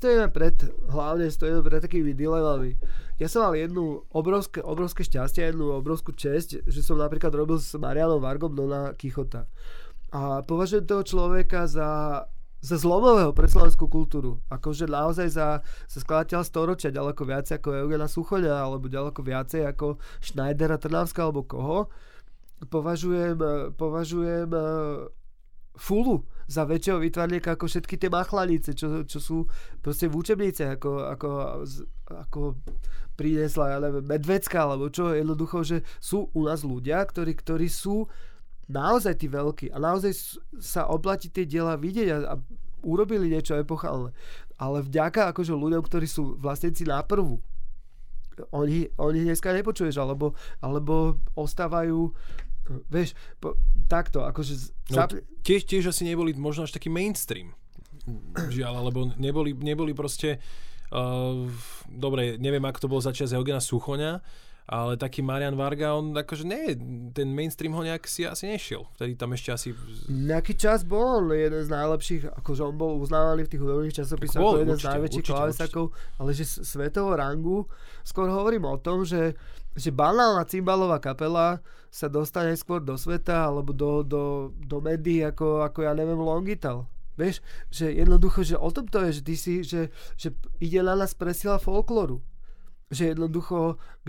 hlavne stojíme pred takými dilemami. Ja som mal jednu obrovské šťastie, jednu obrovskú česť, že som napríklad robil s Marianom Vargom Dona Kichota. A považujem toho človeka za zlomového pre slovenskú kultúru. Akože naozaj za skladateľa storočia ďaleko viacej ako Eugena Suchoňa alebo ďaleko viacej ako Šnajdera Trnávska alebo koho. Považujem Fulu za väčšieho vytvarníka ako všetky tie machlanice, čo sú proste v učebnice, ako prinesla, ja neviem, Medvecká alebo čo. Jednoducho, že sú u nás ľudia, ktorí sú naozaj tí veľkí a naozaj sa oplatí tie diela vidieť a urobili niečo epochálne. Ale vďaka akože ľuďom, ktorí sú vlastníci na prvú. Oni dneska nepočuješ, alebo ostávajú, vieš, takto, akože... Tiež asi neboli možno až taký mainstream. Žiaľ, alebo neboli proste... dobre, neviem, ako to bolo začiať z Eugena Suchoňa, ale taký Marian Varga, on akože nie, ten mainstream ho nejak si asi nešiel. Vtedy tam ešte asi... Nejaký čas bol jeden z najlepších, akože on bol uznávaný v tých hudobných časopisoch ako jeden z najväčších klavesakov, ale že svetového rangu. Skôr hovorím o tom, že banálna cymbalová kapela sa dostane skôr do sveta alebo do médií ako ja neviem, Longital. Vieš, že jednoducho, že o tom to je, že ty si, že ide na nás presila folklóru. Že jednoducho,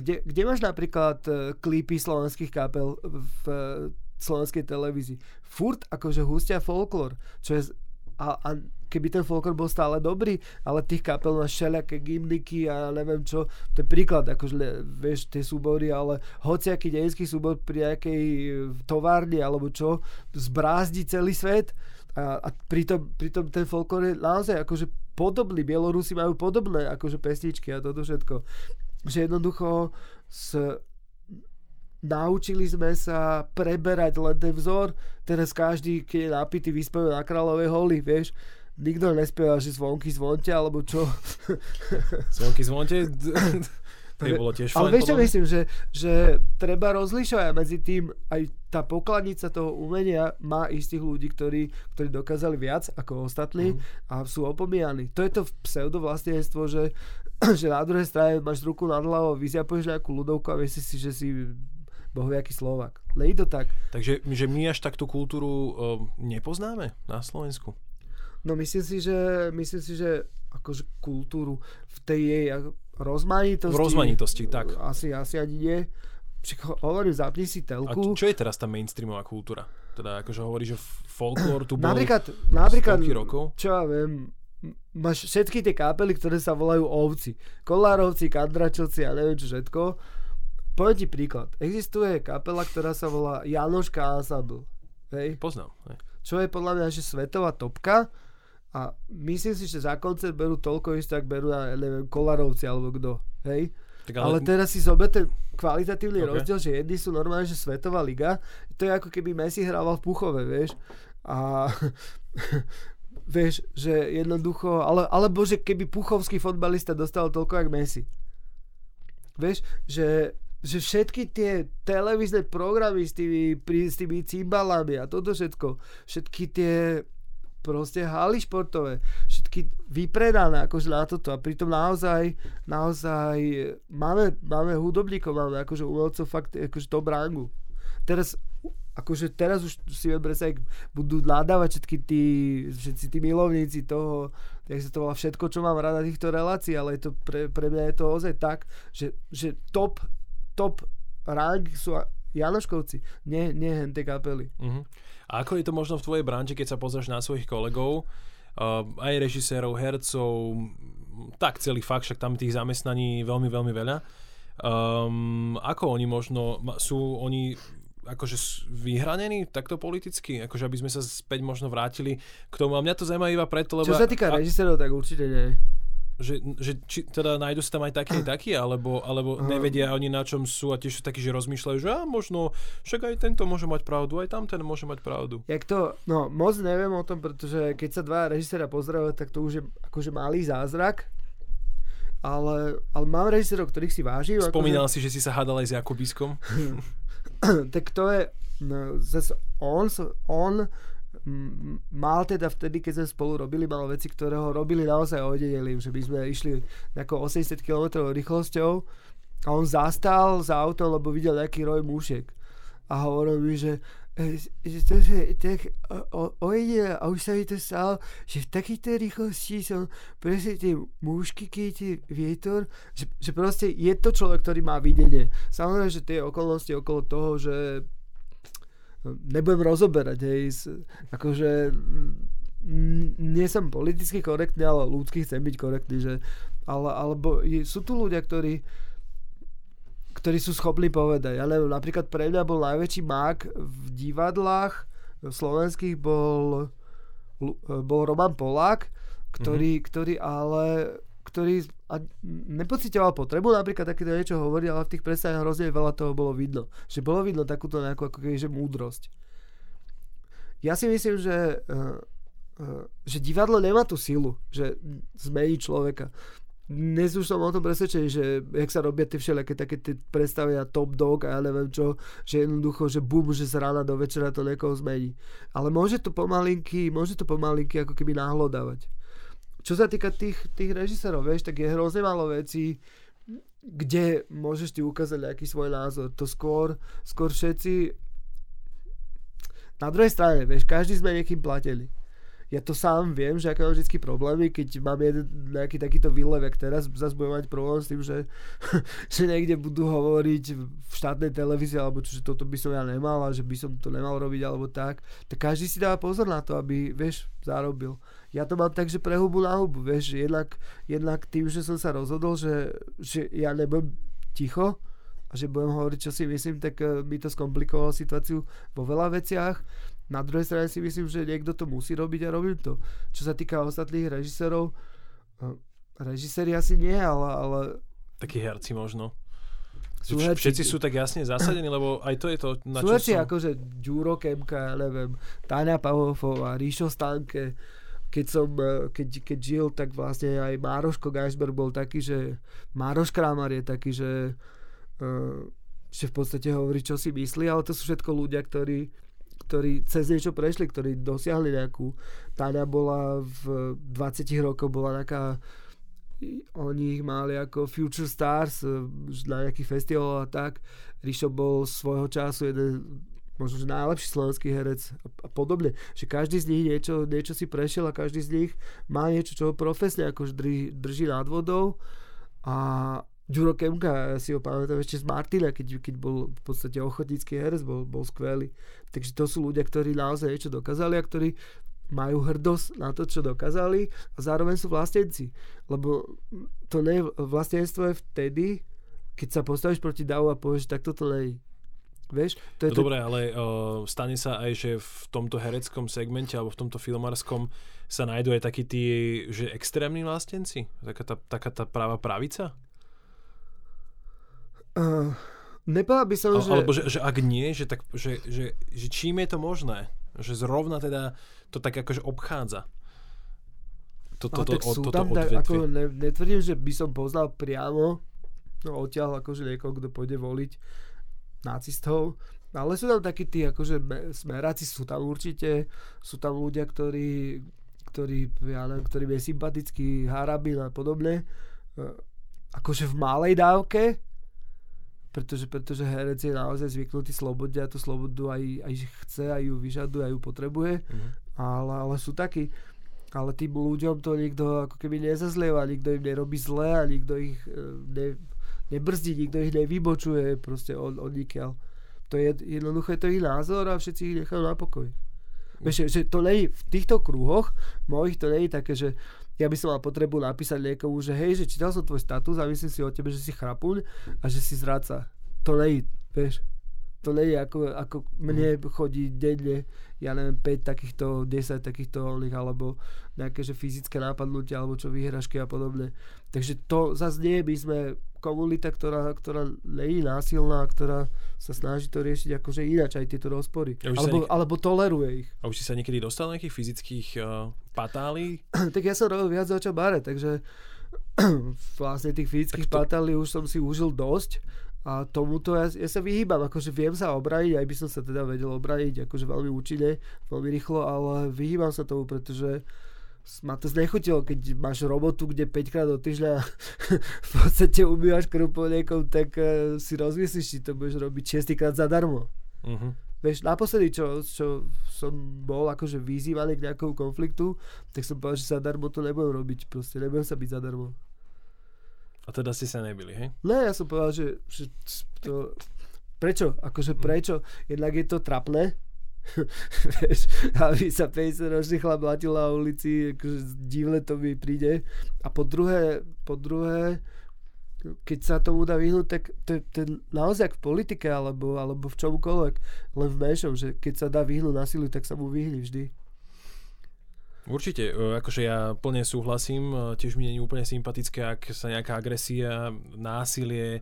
kde máš napríklad klipy slovenských kapel v slovenskej televízii? Furt akože hustia folklor, čo je, a keby ten folklor bol stále dobrý, ale tých kapel máš všelijaké gymniky a neviem čo, to je príklad, akože vieš, tie súbory, ale hociaký dejinský súbor pri nejakej továrni alebo čo, zbrázdi celý svet a pritom ten folklor je naozaj akože podobný, Bielorusi majú podobné akože pesničky a toto všetko. Že jednoducho naučili sme sa preberať len ten vzor. Teraz každý, keď je napitý, vyspieva Na kráľovej holi, vieš. Nikto nespieva, že zvonky zvonte, alebo čo. Zvonky zvonte? Ale vieš čo myslím, že treba rozlišovať medzi tým, aj tá pokladnica toho umenia má istých ľudí, ktorí dokázali viac ako ostatní a sú opomíjani. To je to pseudovlastnenstvo, že na druhej strane máš ruku nad hlavou, vyziapuješ nejakú ľudovku a myslíš si, že si bohviaký Slovák. Není to tak. Takže že my až tak tú kultúru nepoznáme na Slovensku? No myslím si, že akože kultúru v tej jej rozmanitosti. V rozmanitosti, tak. Asi ani nie. Hovorím, zapni si telku. A čo je teraz tá mainstreamová kultúra? Teda akože hovoríš, že folklór tu bol 100 rokov. Napríklad, čo ja viem, máš všetky tie kapely, ktoré sa volajú ovci. Kolárovci, Kandračovci a neviem čo všetko. Poviem ti príklad. Existuje kapela, ktorá sa volá Janoška Ensemble. Hej? Poznám. Hej. Čo je podľa mňa že svetová topka a myslím si, že za koncert berú toľko isto, ak berú, ja neviem, Kolárovci alebo kto. Hej? Ale teraz si zober ten kvalitatívny rozdiel, že jedni sú normálne, že svetová liga. To je ako keby Messi hrával v Puchove, vieš. A vieš, že jednoducho, alebo že keby puchovský fotbalista dostal toľko, jak Messi. Vieš, že všetky tie televízne programy s tými cimbalami a toto všetko, všetky tie proste haly športové, všetky vypredané akože na toto a pritom naozaj máme hudobníkov, máme akože umelcov fakt akože top rangu. Teraz už si viem predstaviť, budú nadávať všetci tí milovníci toho, jak sa to volá, všetko, čo mám rada týchto relácií, ale je to pre mňa je to ozaj tak, že top rank sú Janoškovci, nie henté kapely. Uh-huh. A ako je to možno v tvojej branži, keď sa pozrieš na svojich kolegov, aj režisérov, hercov, tak celý fakt, však tam tých zamestnaní veľmi, veľmi veľa. Ako oni možno, sú oni akože vyhranení takto politicky? Akože aby sme sa späť možno vrátili k tomu. A mňa to zaujíma iba preto, lebo... Čo sa týka režisérov, tak určite nie. Že či teda nájdu sa tam aj takí, alebo nevedia oni na čom sú a tiež sú takí, že rozmýšľajú, že možno však aj tento môže mať pravdu, aj tamten môže mať pravdu. No moc neviem o tom, pretože keď sa dva režiséra pozdravujú, tak to už je akože malý zázrak. Ale mám režisérov, ktorých si vážim. Spomínal si, že si sa hádal aj s Jakubiskom. Tak to je... No, zase on mal teda vtedy, keď sme spolu robili, mal veci, ktoré ho robili naozaj ojedinelým, že by sme išli nejakou 80 km rýchlosťou a on zastal za auto, lebo videl nejaký roj mušiek. A hovoril mi, že to je tak ojedinelé a už sa mi to stalo, že v takejto rýchlosti som presne tie mušky, keď vietor, že proste je to človek, ktorý má videnie. Samozrejme, že tie okolnosti okolo toho, že nebudem rozoberať, akože nie som politicky korektný, ale ľudský chcem byť korektný, že alebo sú tu ľudia, ktorí sú schopní povedať, ale napríklad pre mňa bol najväčší mák v divadlách slovenských bol Roman Polák, ktorý a nepocitoval potrebu napríklad takéto niečo hovoriť, ale v tých predstavách hrozne veľa toho bolo vidno. Že bolo vidno takúto nejakú ako kebyže múdrosť. Ja si myslím, že divadlo nemá tú silu, že zmení človeka. Dnes už som o tom presvedčený, že jak sa robia tie všelijaké také tie predstavenia Top Dog a ja neviem čo, že jednoducho, že bum, že z rána do večera to niekoho zmení. Ale môže to pomalinky ako keby náhlodávať. Čo sa týka tých režisérov, vieš, tak je hrozne málo vecí, kde môžeš ti ukázať nejaký svoj názor. To skôr všetci... Na druhej strane, vieš, každý sme niekým platení. Ja to sám viem, že aké mám vždycky problémy, keď mám jeden nejaký takýto výlev, jak teraz zase budem mať problém s tým, že niekde budú hovoriť v štátnej televízii, alebo čo, že toto by som ja nemal a že by som to nemal robiť, alebo tak. Tak každý si dáva pozor na to, aby, vieš, zarobil. Ja to mám tak, že pre hubu na hubu, vieš, jednak tým, že som sa rozhodol, že ja nebudem ticho a že budem hovoriť, čo si myslím, tak mi to skomplikovalo situáciu vo veľa veciach. Na druhej strane si myslím, že niekto to musí robiť a robím to. Čo sa týka ostatných režisérov, režiséri asi nie, ale... Takí herci možno. Všetci sú tak jasne zasadení, lebo aj to je to, na čo sú. Sú herci akože Juro Kemka, neviem, Táňa Pavofová, Ríšo Stanke. Keď žil, tak vlastne aj Mároško Gajšber bol taký, že Mároš Kramar je taký, že v podstate hovorí, čo si myslí, ale to sú všetko ľudia, ktorí cez niečo prešli, ktorí dosiahli nejakú... Táňa bola v 20 rokoch, bola taká... Oni ich mali ako Future Stars na nejaký festival a tak. Ríšo bol svojho času jeden možno že najlepší slovenský herec a podobne. Že každý z nich niečo si prešiel a každý z nich má niečo, čo ho profesne akože drží nad vodou. A Juro Kemka, ja si ho pamätám ešte z Martina, keď bol v podstate ochotnícky herec, bol skvelý. Takže to sú ľudia, ktorí naozaj niečo dokázali a ktorí majú hrdosť na to, čo dokázali a zároveň sú vlastenci. Lebo to nie, vlastenstvo je vtedy, keď sa postavíš proti davu a povieš, tak toto nie. Vieš, to je dobre, ale stane sa aj, že v tomto hereckom segmente alebo v tomto filmárskom sa nájdú aj takí tí, že extrémni vlastenci? Taká tá práva pravica? Nepadá by som, že... Alebo že ak nie, že čím je to možné? Že zrovna teda to tak akože obchádza. Toto odvetvie. Netvrdím, že by som poznal priamo odtiaľ akože niekoho, kto pôjde voliť nacistov, ale sú tam takí tí akože smeráci, sú tam určite, sú tam ľudia, ktorí je sympatický, Harabin a podobne, akože v malej dávke, pretože herec je naozaj zvyknutý slobode a tú slobodu aj chce, aj ju vyžaduje, aj ju potrebuje, ale sú takí. Ale tým ľuďom to nikto ako keby nezazlieva, nikto im nerobí zle a nikto ich nebrzdí, nikto ich nevybočuje proste odnikiaľ. To je jednoduché, to je ich názor a všetci ich nechajú na pokoji. Vieš, že to nie je v týchto kruhoch mojich, to nie je také, že ja by som mal potrebu napísať niekomu, že hej, že čítal som tvoj status a myslím si o tebe, že si chrapuň a že si zradca. To nie je, vieš. To nie je ako mne chodí denne, ja neviem, 5 takýchto, 10 takýchto, alebo nejaké, že fyzické nápadnutia, alebo čo vyhražky a podobne. Takže to zase nie, my sme komunita, ktorá nie je násilná, ktorá sa snaží to riešiť akože ináč aj tieto rozpory. Alebo toleruje ich. A už si sa niekedy dostal na nejakých fyzických patálí? Tak ja som robil viac oča bare, takže vlastne tých fyzických patálí už som si užil dosť. A tomuto ja sa vyhýbam, akože viem sa obraniť, aj by som sa teda vedel obraniť, akože veľmi účinne, veľmi rýchlo, ale vyhýbam sa tomu, pretože ma to znechutilo, keď máš robotu, kde 5-krát do týždňa v podstate umývaš krv po niekom, tak si rozmyslíš, či to budeš robiť 6-krát zadarmo. Vieš, naposledy, čo som bol akože vyzývaný k nejakému konfliktu, tak som povedal, že zadarmo to nebudem robiť, proste nebudem sa byť zadarmo. A teda ste sa nebili, hej? Ne, ja som povedal, že to... Prečo? Akože prečo? Jednak je to trapné. Vieš, aby sa 50-ročný chlap mlátil na ulici, akože divné to mi príde. A po druhé, keď sa tomu dá vyhnúť, tak to je naozaj v politike, alebo v čomkoľvek, len v menšom, že keď sa dá vyhnúť násilu, tak sa mu vyhni vždy. Určite, akože ja plne súhlasím, tiež mi nie je úplne sympatické, ak sa nejaká agresia, násilie,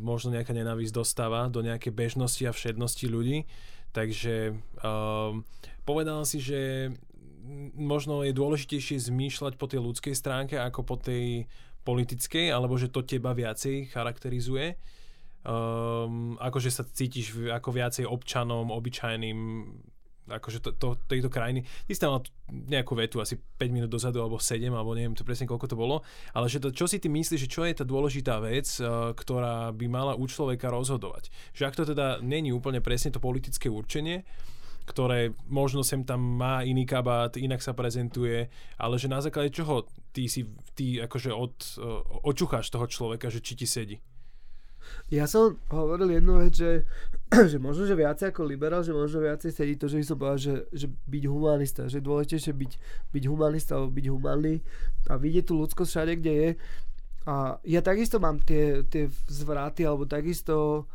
možno nejaká nenávisť dostáva do nejakej bežnosti a všednosti ľudí, takže povedal si, že možno je dôležitejšie zmýšľať po tej ľudskej stránke ako po tej politickej, alebo že to teba viacej charakterizuje, akože sa cítiš ako viacej občanom, obyčajným, akože tejto krajiny. Ty si tam mal nejakú vetu asi 5 minút dozadu alebo 7, alebo neviem to presne koľko to bolo, ale že to, čo si ty myslíš, že čo je tá dôležitá vec, ktorá by mala u človeka rozhodovať? Že ak to teda není úplne presne to politické určenie, ktoré možno sem tam má iný kabát, inak sa prezentuje, ale že na základe čoho ty akože očucháš toho človeka, že či ti sedí? Ja som hovoril jednu vec, že možno, že viacej ako liberál, že možno viacej sedí to, že by som povedal, že byť humanista, že je dôležitejšie byť humanista alebo byť humanný a vidieť tú ľudskosť všade, kde je. A ja takisto mám tie zvraty, alebo takisto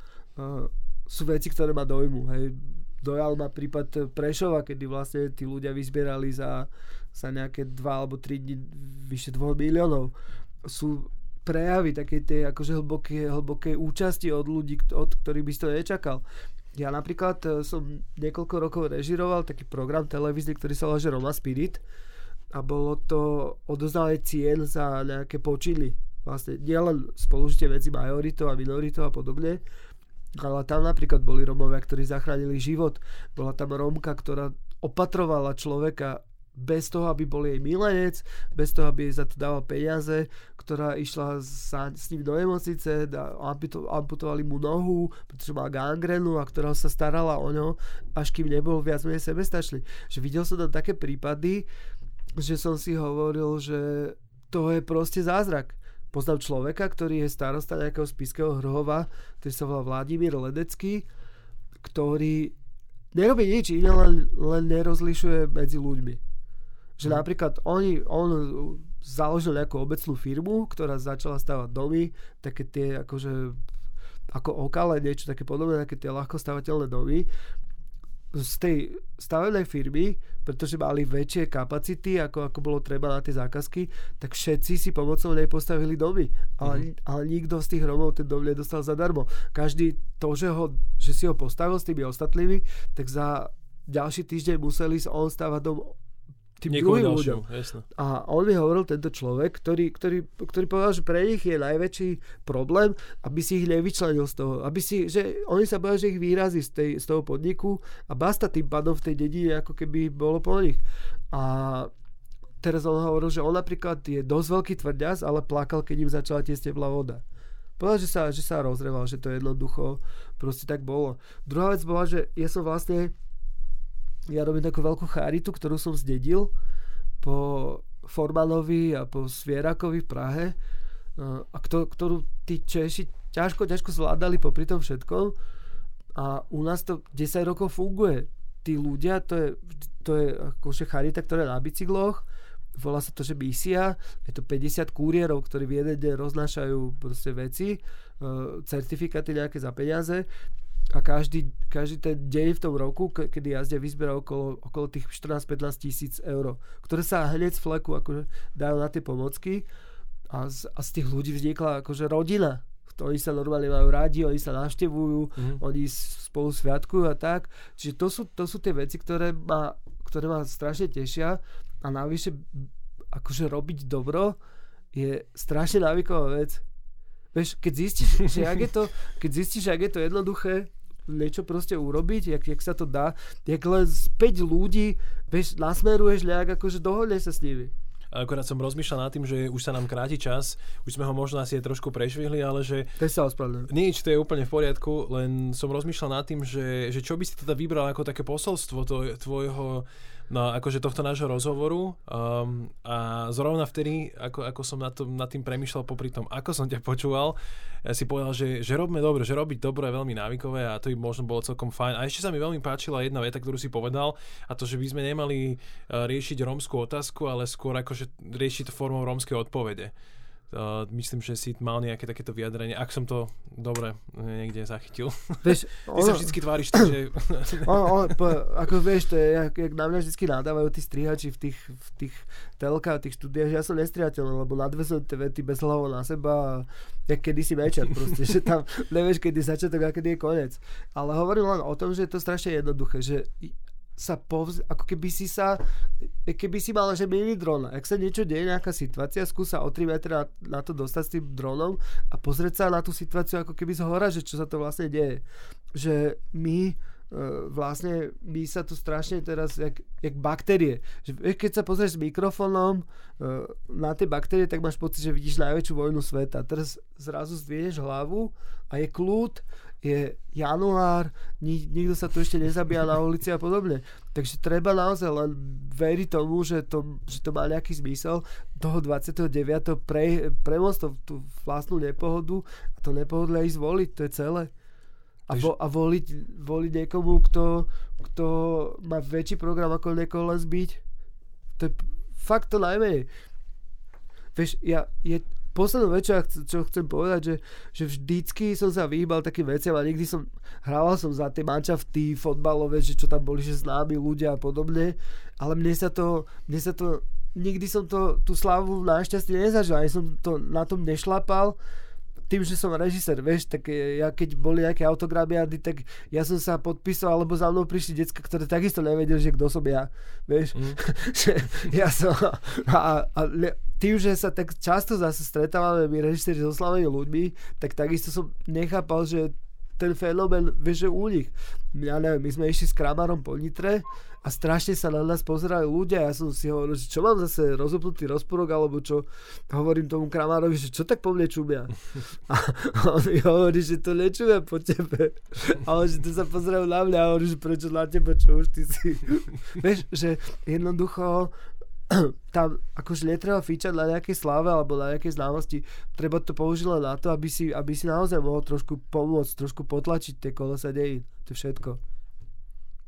sú veci, ktoré ma dojmu, hej. Dojal ma prípad Prešova, kedy vlastne tí ľudia vyzbierali za nejaké 2 alebo 3 dní vyše 2 miliónov. Sú prejavy takej tej akože hlbokej účasti od ľudí, od ktorých by si to nečakal. Ja napríklad som niekoľko rokov režiroval taký program televízny, ktorý sa volá Roma Spirit a bolo to odozdávanie cien za nejaké počiny. Vlastne nielen spolužitie medzi majoritov a minoritou a podobne, ale tam napríklad boli Romovia, ktorí zachránili život. Bola tam Romka, ktorá opatrovala človeka bez toho, aby bol jej milenec, bez toho, aby jej za to dával peniaze, ktorá išla s ním do nemocnice, amputovali mu nohu, pretože mal gangrenu a ktorá sa starala o ňo, až kým nebol viac menej sebestačný. Že videl som tam také prípady, že som si hovoril, že to je proste zázrak. Poznám človeka, ktorý je starosta nejakého Spišského Hrhova, ktorý sa volá Vladimír Ledecký, ktorý nerobí nič iné, len nerozlišuje medzi ľuďmi. Že napríklad on založil nejakú obecnú firmu, ktorá začala stavať domy, také tie akože ako okale, niečo také podobné, také tie ľahko stavateľné domy z tej stavebnej firmy, pretože mali väčšie kapacity, ako bolo treba na tie zákazky, tak všetci si pomocou nej postavili domy. Ale nikto z tých Romov ten dom nedostal zadarmo. Každý to, že si ho postavil s tými ostatnými, tak za ďalší týždeň museli on stávať dom tým druhým ľuďom. A on mi hovoril, tento človek, ktorý povedal, že pre nich je najväčší problém, aby si ich nevyčlenil z toho. Že oni sa boja, že ich výrazí z toho podniku a basta tým pádom v tej dedine, ako keby bolo po nich. A teraz on hovoril, že on napríklad je dosť veľký tvrďaz, ale plakal, keď im začala tiesnevla voda. Povedal, že sa rozreval, že to jednoducho proste tak bolo. Druhá vec bola, že ja robím takú veľkú charitu, ktorú som zdedil po Formanovi a po Svierakovi v Prahe, a ktorú tí Češi ťažko zvládali popri tom všetkom. A u nás to 10 rokov funguje. Tí ľudia, to je akože charita, ktorá je na bicykloch, volá sa to, že BISIA, je to 50 kurierov, ktorí v jeden deň roznášajú proste veci, certifikáty nejaké za peniaze. A každý ten deň v tom roku, kedy jazdia, vyzberá okolo tých 14-15 tisíc eur, ktoré sa hneď z fleku akože dajú na tie pomocky. A z tých ľudí vznikla akože rodina. Oni sa normálne majú rádi, oni sa navštevujú, oni spolu sviatkujú a tak. Čiže to sú tie veci, ktoré ma strašne tešia. A navyše akože robiť dobro je strašne návyková vec. Vieš, keď zistíš, ak je to jednoduché niečo proste urobiť, jak sa to dá, jak len z 5 ľudí, vieš, nasmeruješ nejak, akože dohodneš sa s nimi. Akorát som rozmýšľal nad tým, že už sa nám kráti čas, už sme ho možno asi aj trošku prešvihli, ale že... To sa ospravedlňujem. Nič, to je úplne v poriadku, len som rozmýšľal nad tým, že čo by si teda vybral ako také posolstvo tvojho... No, akože tohto nášho rozhovoru, a zrovna vtedy, ako som nad tým premýšľal popri tom, ako som ťa počúval, ja si povedal, že robme dobre, že robiť dobro je veľmi návykové a to im možno bolo celkom fajn. A ešte sa mi veľmi páčila jedna veta, ktorú si povedal, a to, že by sme nemali riešiť rómskú otázku, ale skôr akože riešiť to formou rómskej odpovede. Myslím, že si mal nejaké takéto vyjadrenie, ak som to dobre niekde zachytil. Vieš, ty sa vždycky tváriš tak, že... ako vieš, to je, jak na mňa vždycky nadávajú tí strihači v tých telkách, tých štúdiách, že ja som nestrihateľ, lebo nadvesujem tie vety bez hlavu na seba, jak kedysi večer proste, že tam nevieš, kedy začiatok a kedy je koniec. Ale hovorím len o tom, že je to strašne jednoduché, že ako keby si mal, že mini drona. Ak sa niečo deje, nejaká situácia, skúsa o 3 metra na to dostať s tým dronom a pozrieť sa na tú situáciu ako keby z hora, že čo sa to vlastne deje. Že my sa tu strašne teraz, jak baktérie. Že keď sa pozrieš s mikrofónom na tie baktérie, tak máš pocit, že vidíš najväčšiu vojnu sveta. Teraz zrazu zdvihneš hlavu a je kľud, je január, nikto sa tu ešte nezabíja na ulici a podobne. Takže treba naozaj len veriť tomu, že to má nejaký zmysel. Toho 29. premosť tú vlastnú nepohodu a to nepohodlie ísť voliť, to je celé. A voliť niekomu, kto má väčší program ako niekoho len zbiť. To je fakt to najmenej. Vieš, poslednú vec, čo chcem povedať, že vždycky som sa vyhýbal takým veciam a nikdy hrával som za tie mančafty fotbalové, že čo tam boli, že známi ľudia a podobne, ale mne sa to nikdy som to, tú slávu našťastie nezažil, ani som to na tom nešlapal. Tým, že som režisér, vieš, tak ja keď boli nejaké autogramiády, tak ja som sa podpísal, alebo za mnou prišli decka, ktoré takisto nevedeli, že kto som ja, vieš. Ja som... tým, že sa tak často zase stretávame my režiséri s oslávenými ľuďmi, tak takisto som nechápal, že ten fenomén, vieš, že u nich. Ja neviem, my sme išli s Kramárom po Nitre a strašne sa na nás pozerali ľudia. Ja som si hovoril, že čo mám zase rozopnutý rozporok, alebo čo, hovorím tomu Kramárovi, že čo tak po mne čumia. A on mi hovorí, že to nečumia po tebe. A on, že to sa pozerajú na mňa a hovorí, že prečo na teba, čo už ty si. Vieš, že jednoducho tam akože netreba fíčať na nejakej sláve alebo na nejakej známosti. Treba to použiť len na to, aby si naozaj mohol trošku pomôcť, trošku potlačiť tie kolesa dejín. To je všetko.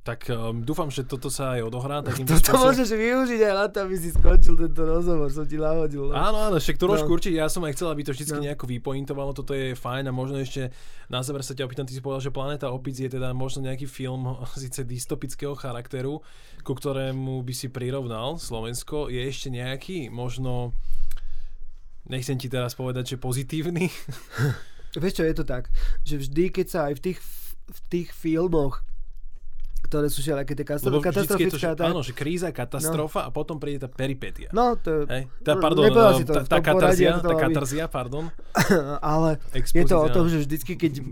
Tak dúfam, že toto sa aj odohrá. To môžeš využiť aj na to, aby si skončil tento rozhovor, som ti nahodil. Áno, ešte trošku určite, ja som aj chcel, aby to vždycky nejako vypointovalo, toto je fajn a možno ešte na záver sa ťa opýtam, ty si povedal, že Planéta opíc je teda možno nejaký film síce dystopického charakteru, ku ktorému by si prirovnal Slovensko. Je ešte nejaký, možno, nechcem ti teraz povedať, že pozitívny? Vieš čo, je to tak, že vždy, keď sa aj v tých filmoch, ktoré sú všelaké tie katastrofická. Áno, že kríza, katastrofa a potom príde tá peripetia. No, to je... Tá katarzia. Ale expozícia. Je to o tom, že vždycky, keď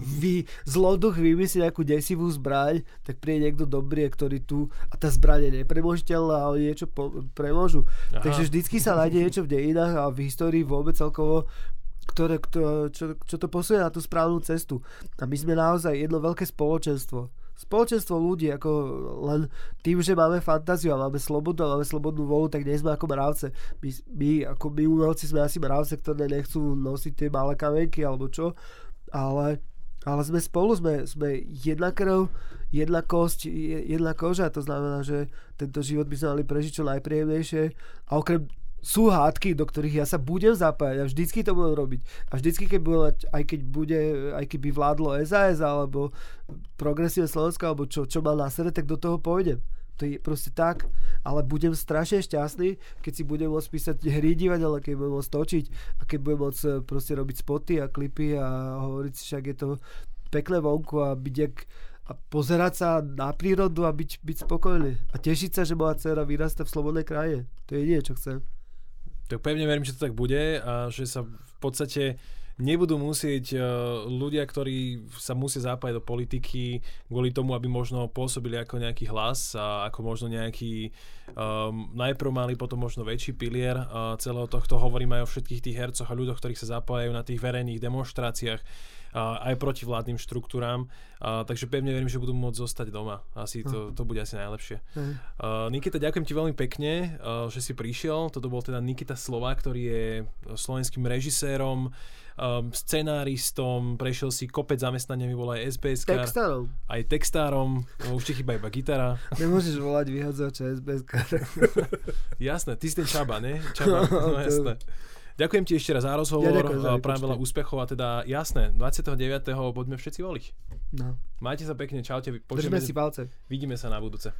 zloduch vymyslí nejakú desivú zbraň, tak príde niekto dobrý, ktorý tu a tá zbraň je nepremožiteľná, ale niečo premožu. Takže vždycky sa nájde niečo v dejinách a v histórii vôbec celkovo, čo to posúje na tú správnu cestu. A my sme naozaj jedno veľké spoločenstvo ľudí, ako len tým, že máme fantáziu a máme slobodu a máme slobodnú volu, tak nie sme ako mravce. My umelci sme asi mravce, ktoré nechcú nosiť tie malé kamenky alebo čo, ale sme spolu, sme jedna krv, jedna kosť, jedna koža, to znamená, že tento život by sme mali prežiť čo najpríjemnejšie a okrem sú hádky, do ktorých ja sa budem zapájať a vždycky to budem robiť. A vždycky, aj keby vládlo SAS alebo Progresívne Slovensko alebo čo má na srdci, tak do toho pôjdem. To je proste tak, ale budem strašne šťastný, keď si budem môcť písať hry divadel, keď budem môcť točiť a keď budem môcť proste robiť spoty a klipy a hovoriť si, však je to pekné vonku a byť a pozerať sa na prírodu a byť spokojný. A tešiť sa, že moja dcera vyrastá v slobodnej krajine. To je jediné, čo chcem. Tak pevne verím, že to tak bude a že sa v podstate nebudú musieť ľudia, ktorí sa musia zapájať do politiky kvôli tomu, aby možno pôsobili ako nejaký hlas a ako možno nejaký najprv mali, potom možno väčší pilier celého tohto. Hovorím aj o všetkých tých hercoch a ľuďoch, ktorých sa zapájajú na tých verejných demonštráciách aj proti vládnym štruktúram. Takže pevne verím, že budú môcť zostať doma. Asi to bude asi najlepšie. Nikita, ďakujem ti veľmi pekne, že si prišiel. Toto bol teda Nikita Slovák, ktorý je slovenským režisérom, scenáristom, prešiel si kopec zamestnaniami, bol aj SBS-kár. Textárom. Aj textárom. Už ti chýba iba gitara. Nemôžeš volať vyhadzovača SBS-kára. Jasné, ty si ten Čaba, ne? Čaba, no jasné. Ďakujem ti ešte raz za rozhovor, práve veľa úspechov a teda jasné, 29. poďme všetci voliť. No. Majte sa pekne, čaute. Držme si palce. Vidíme sa na budúce.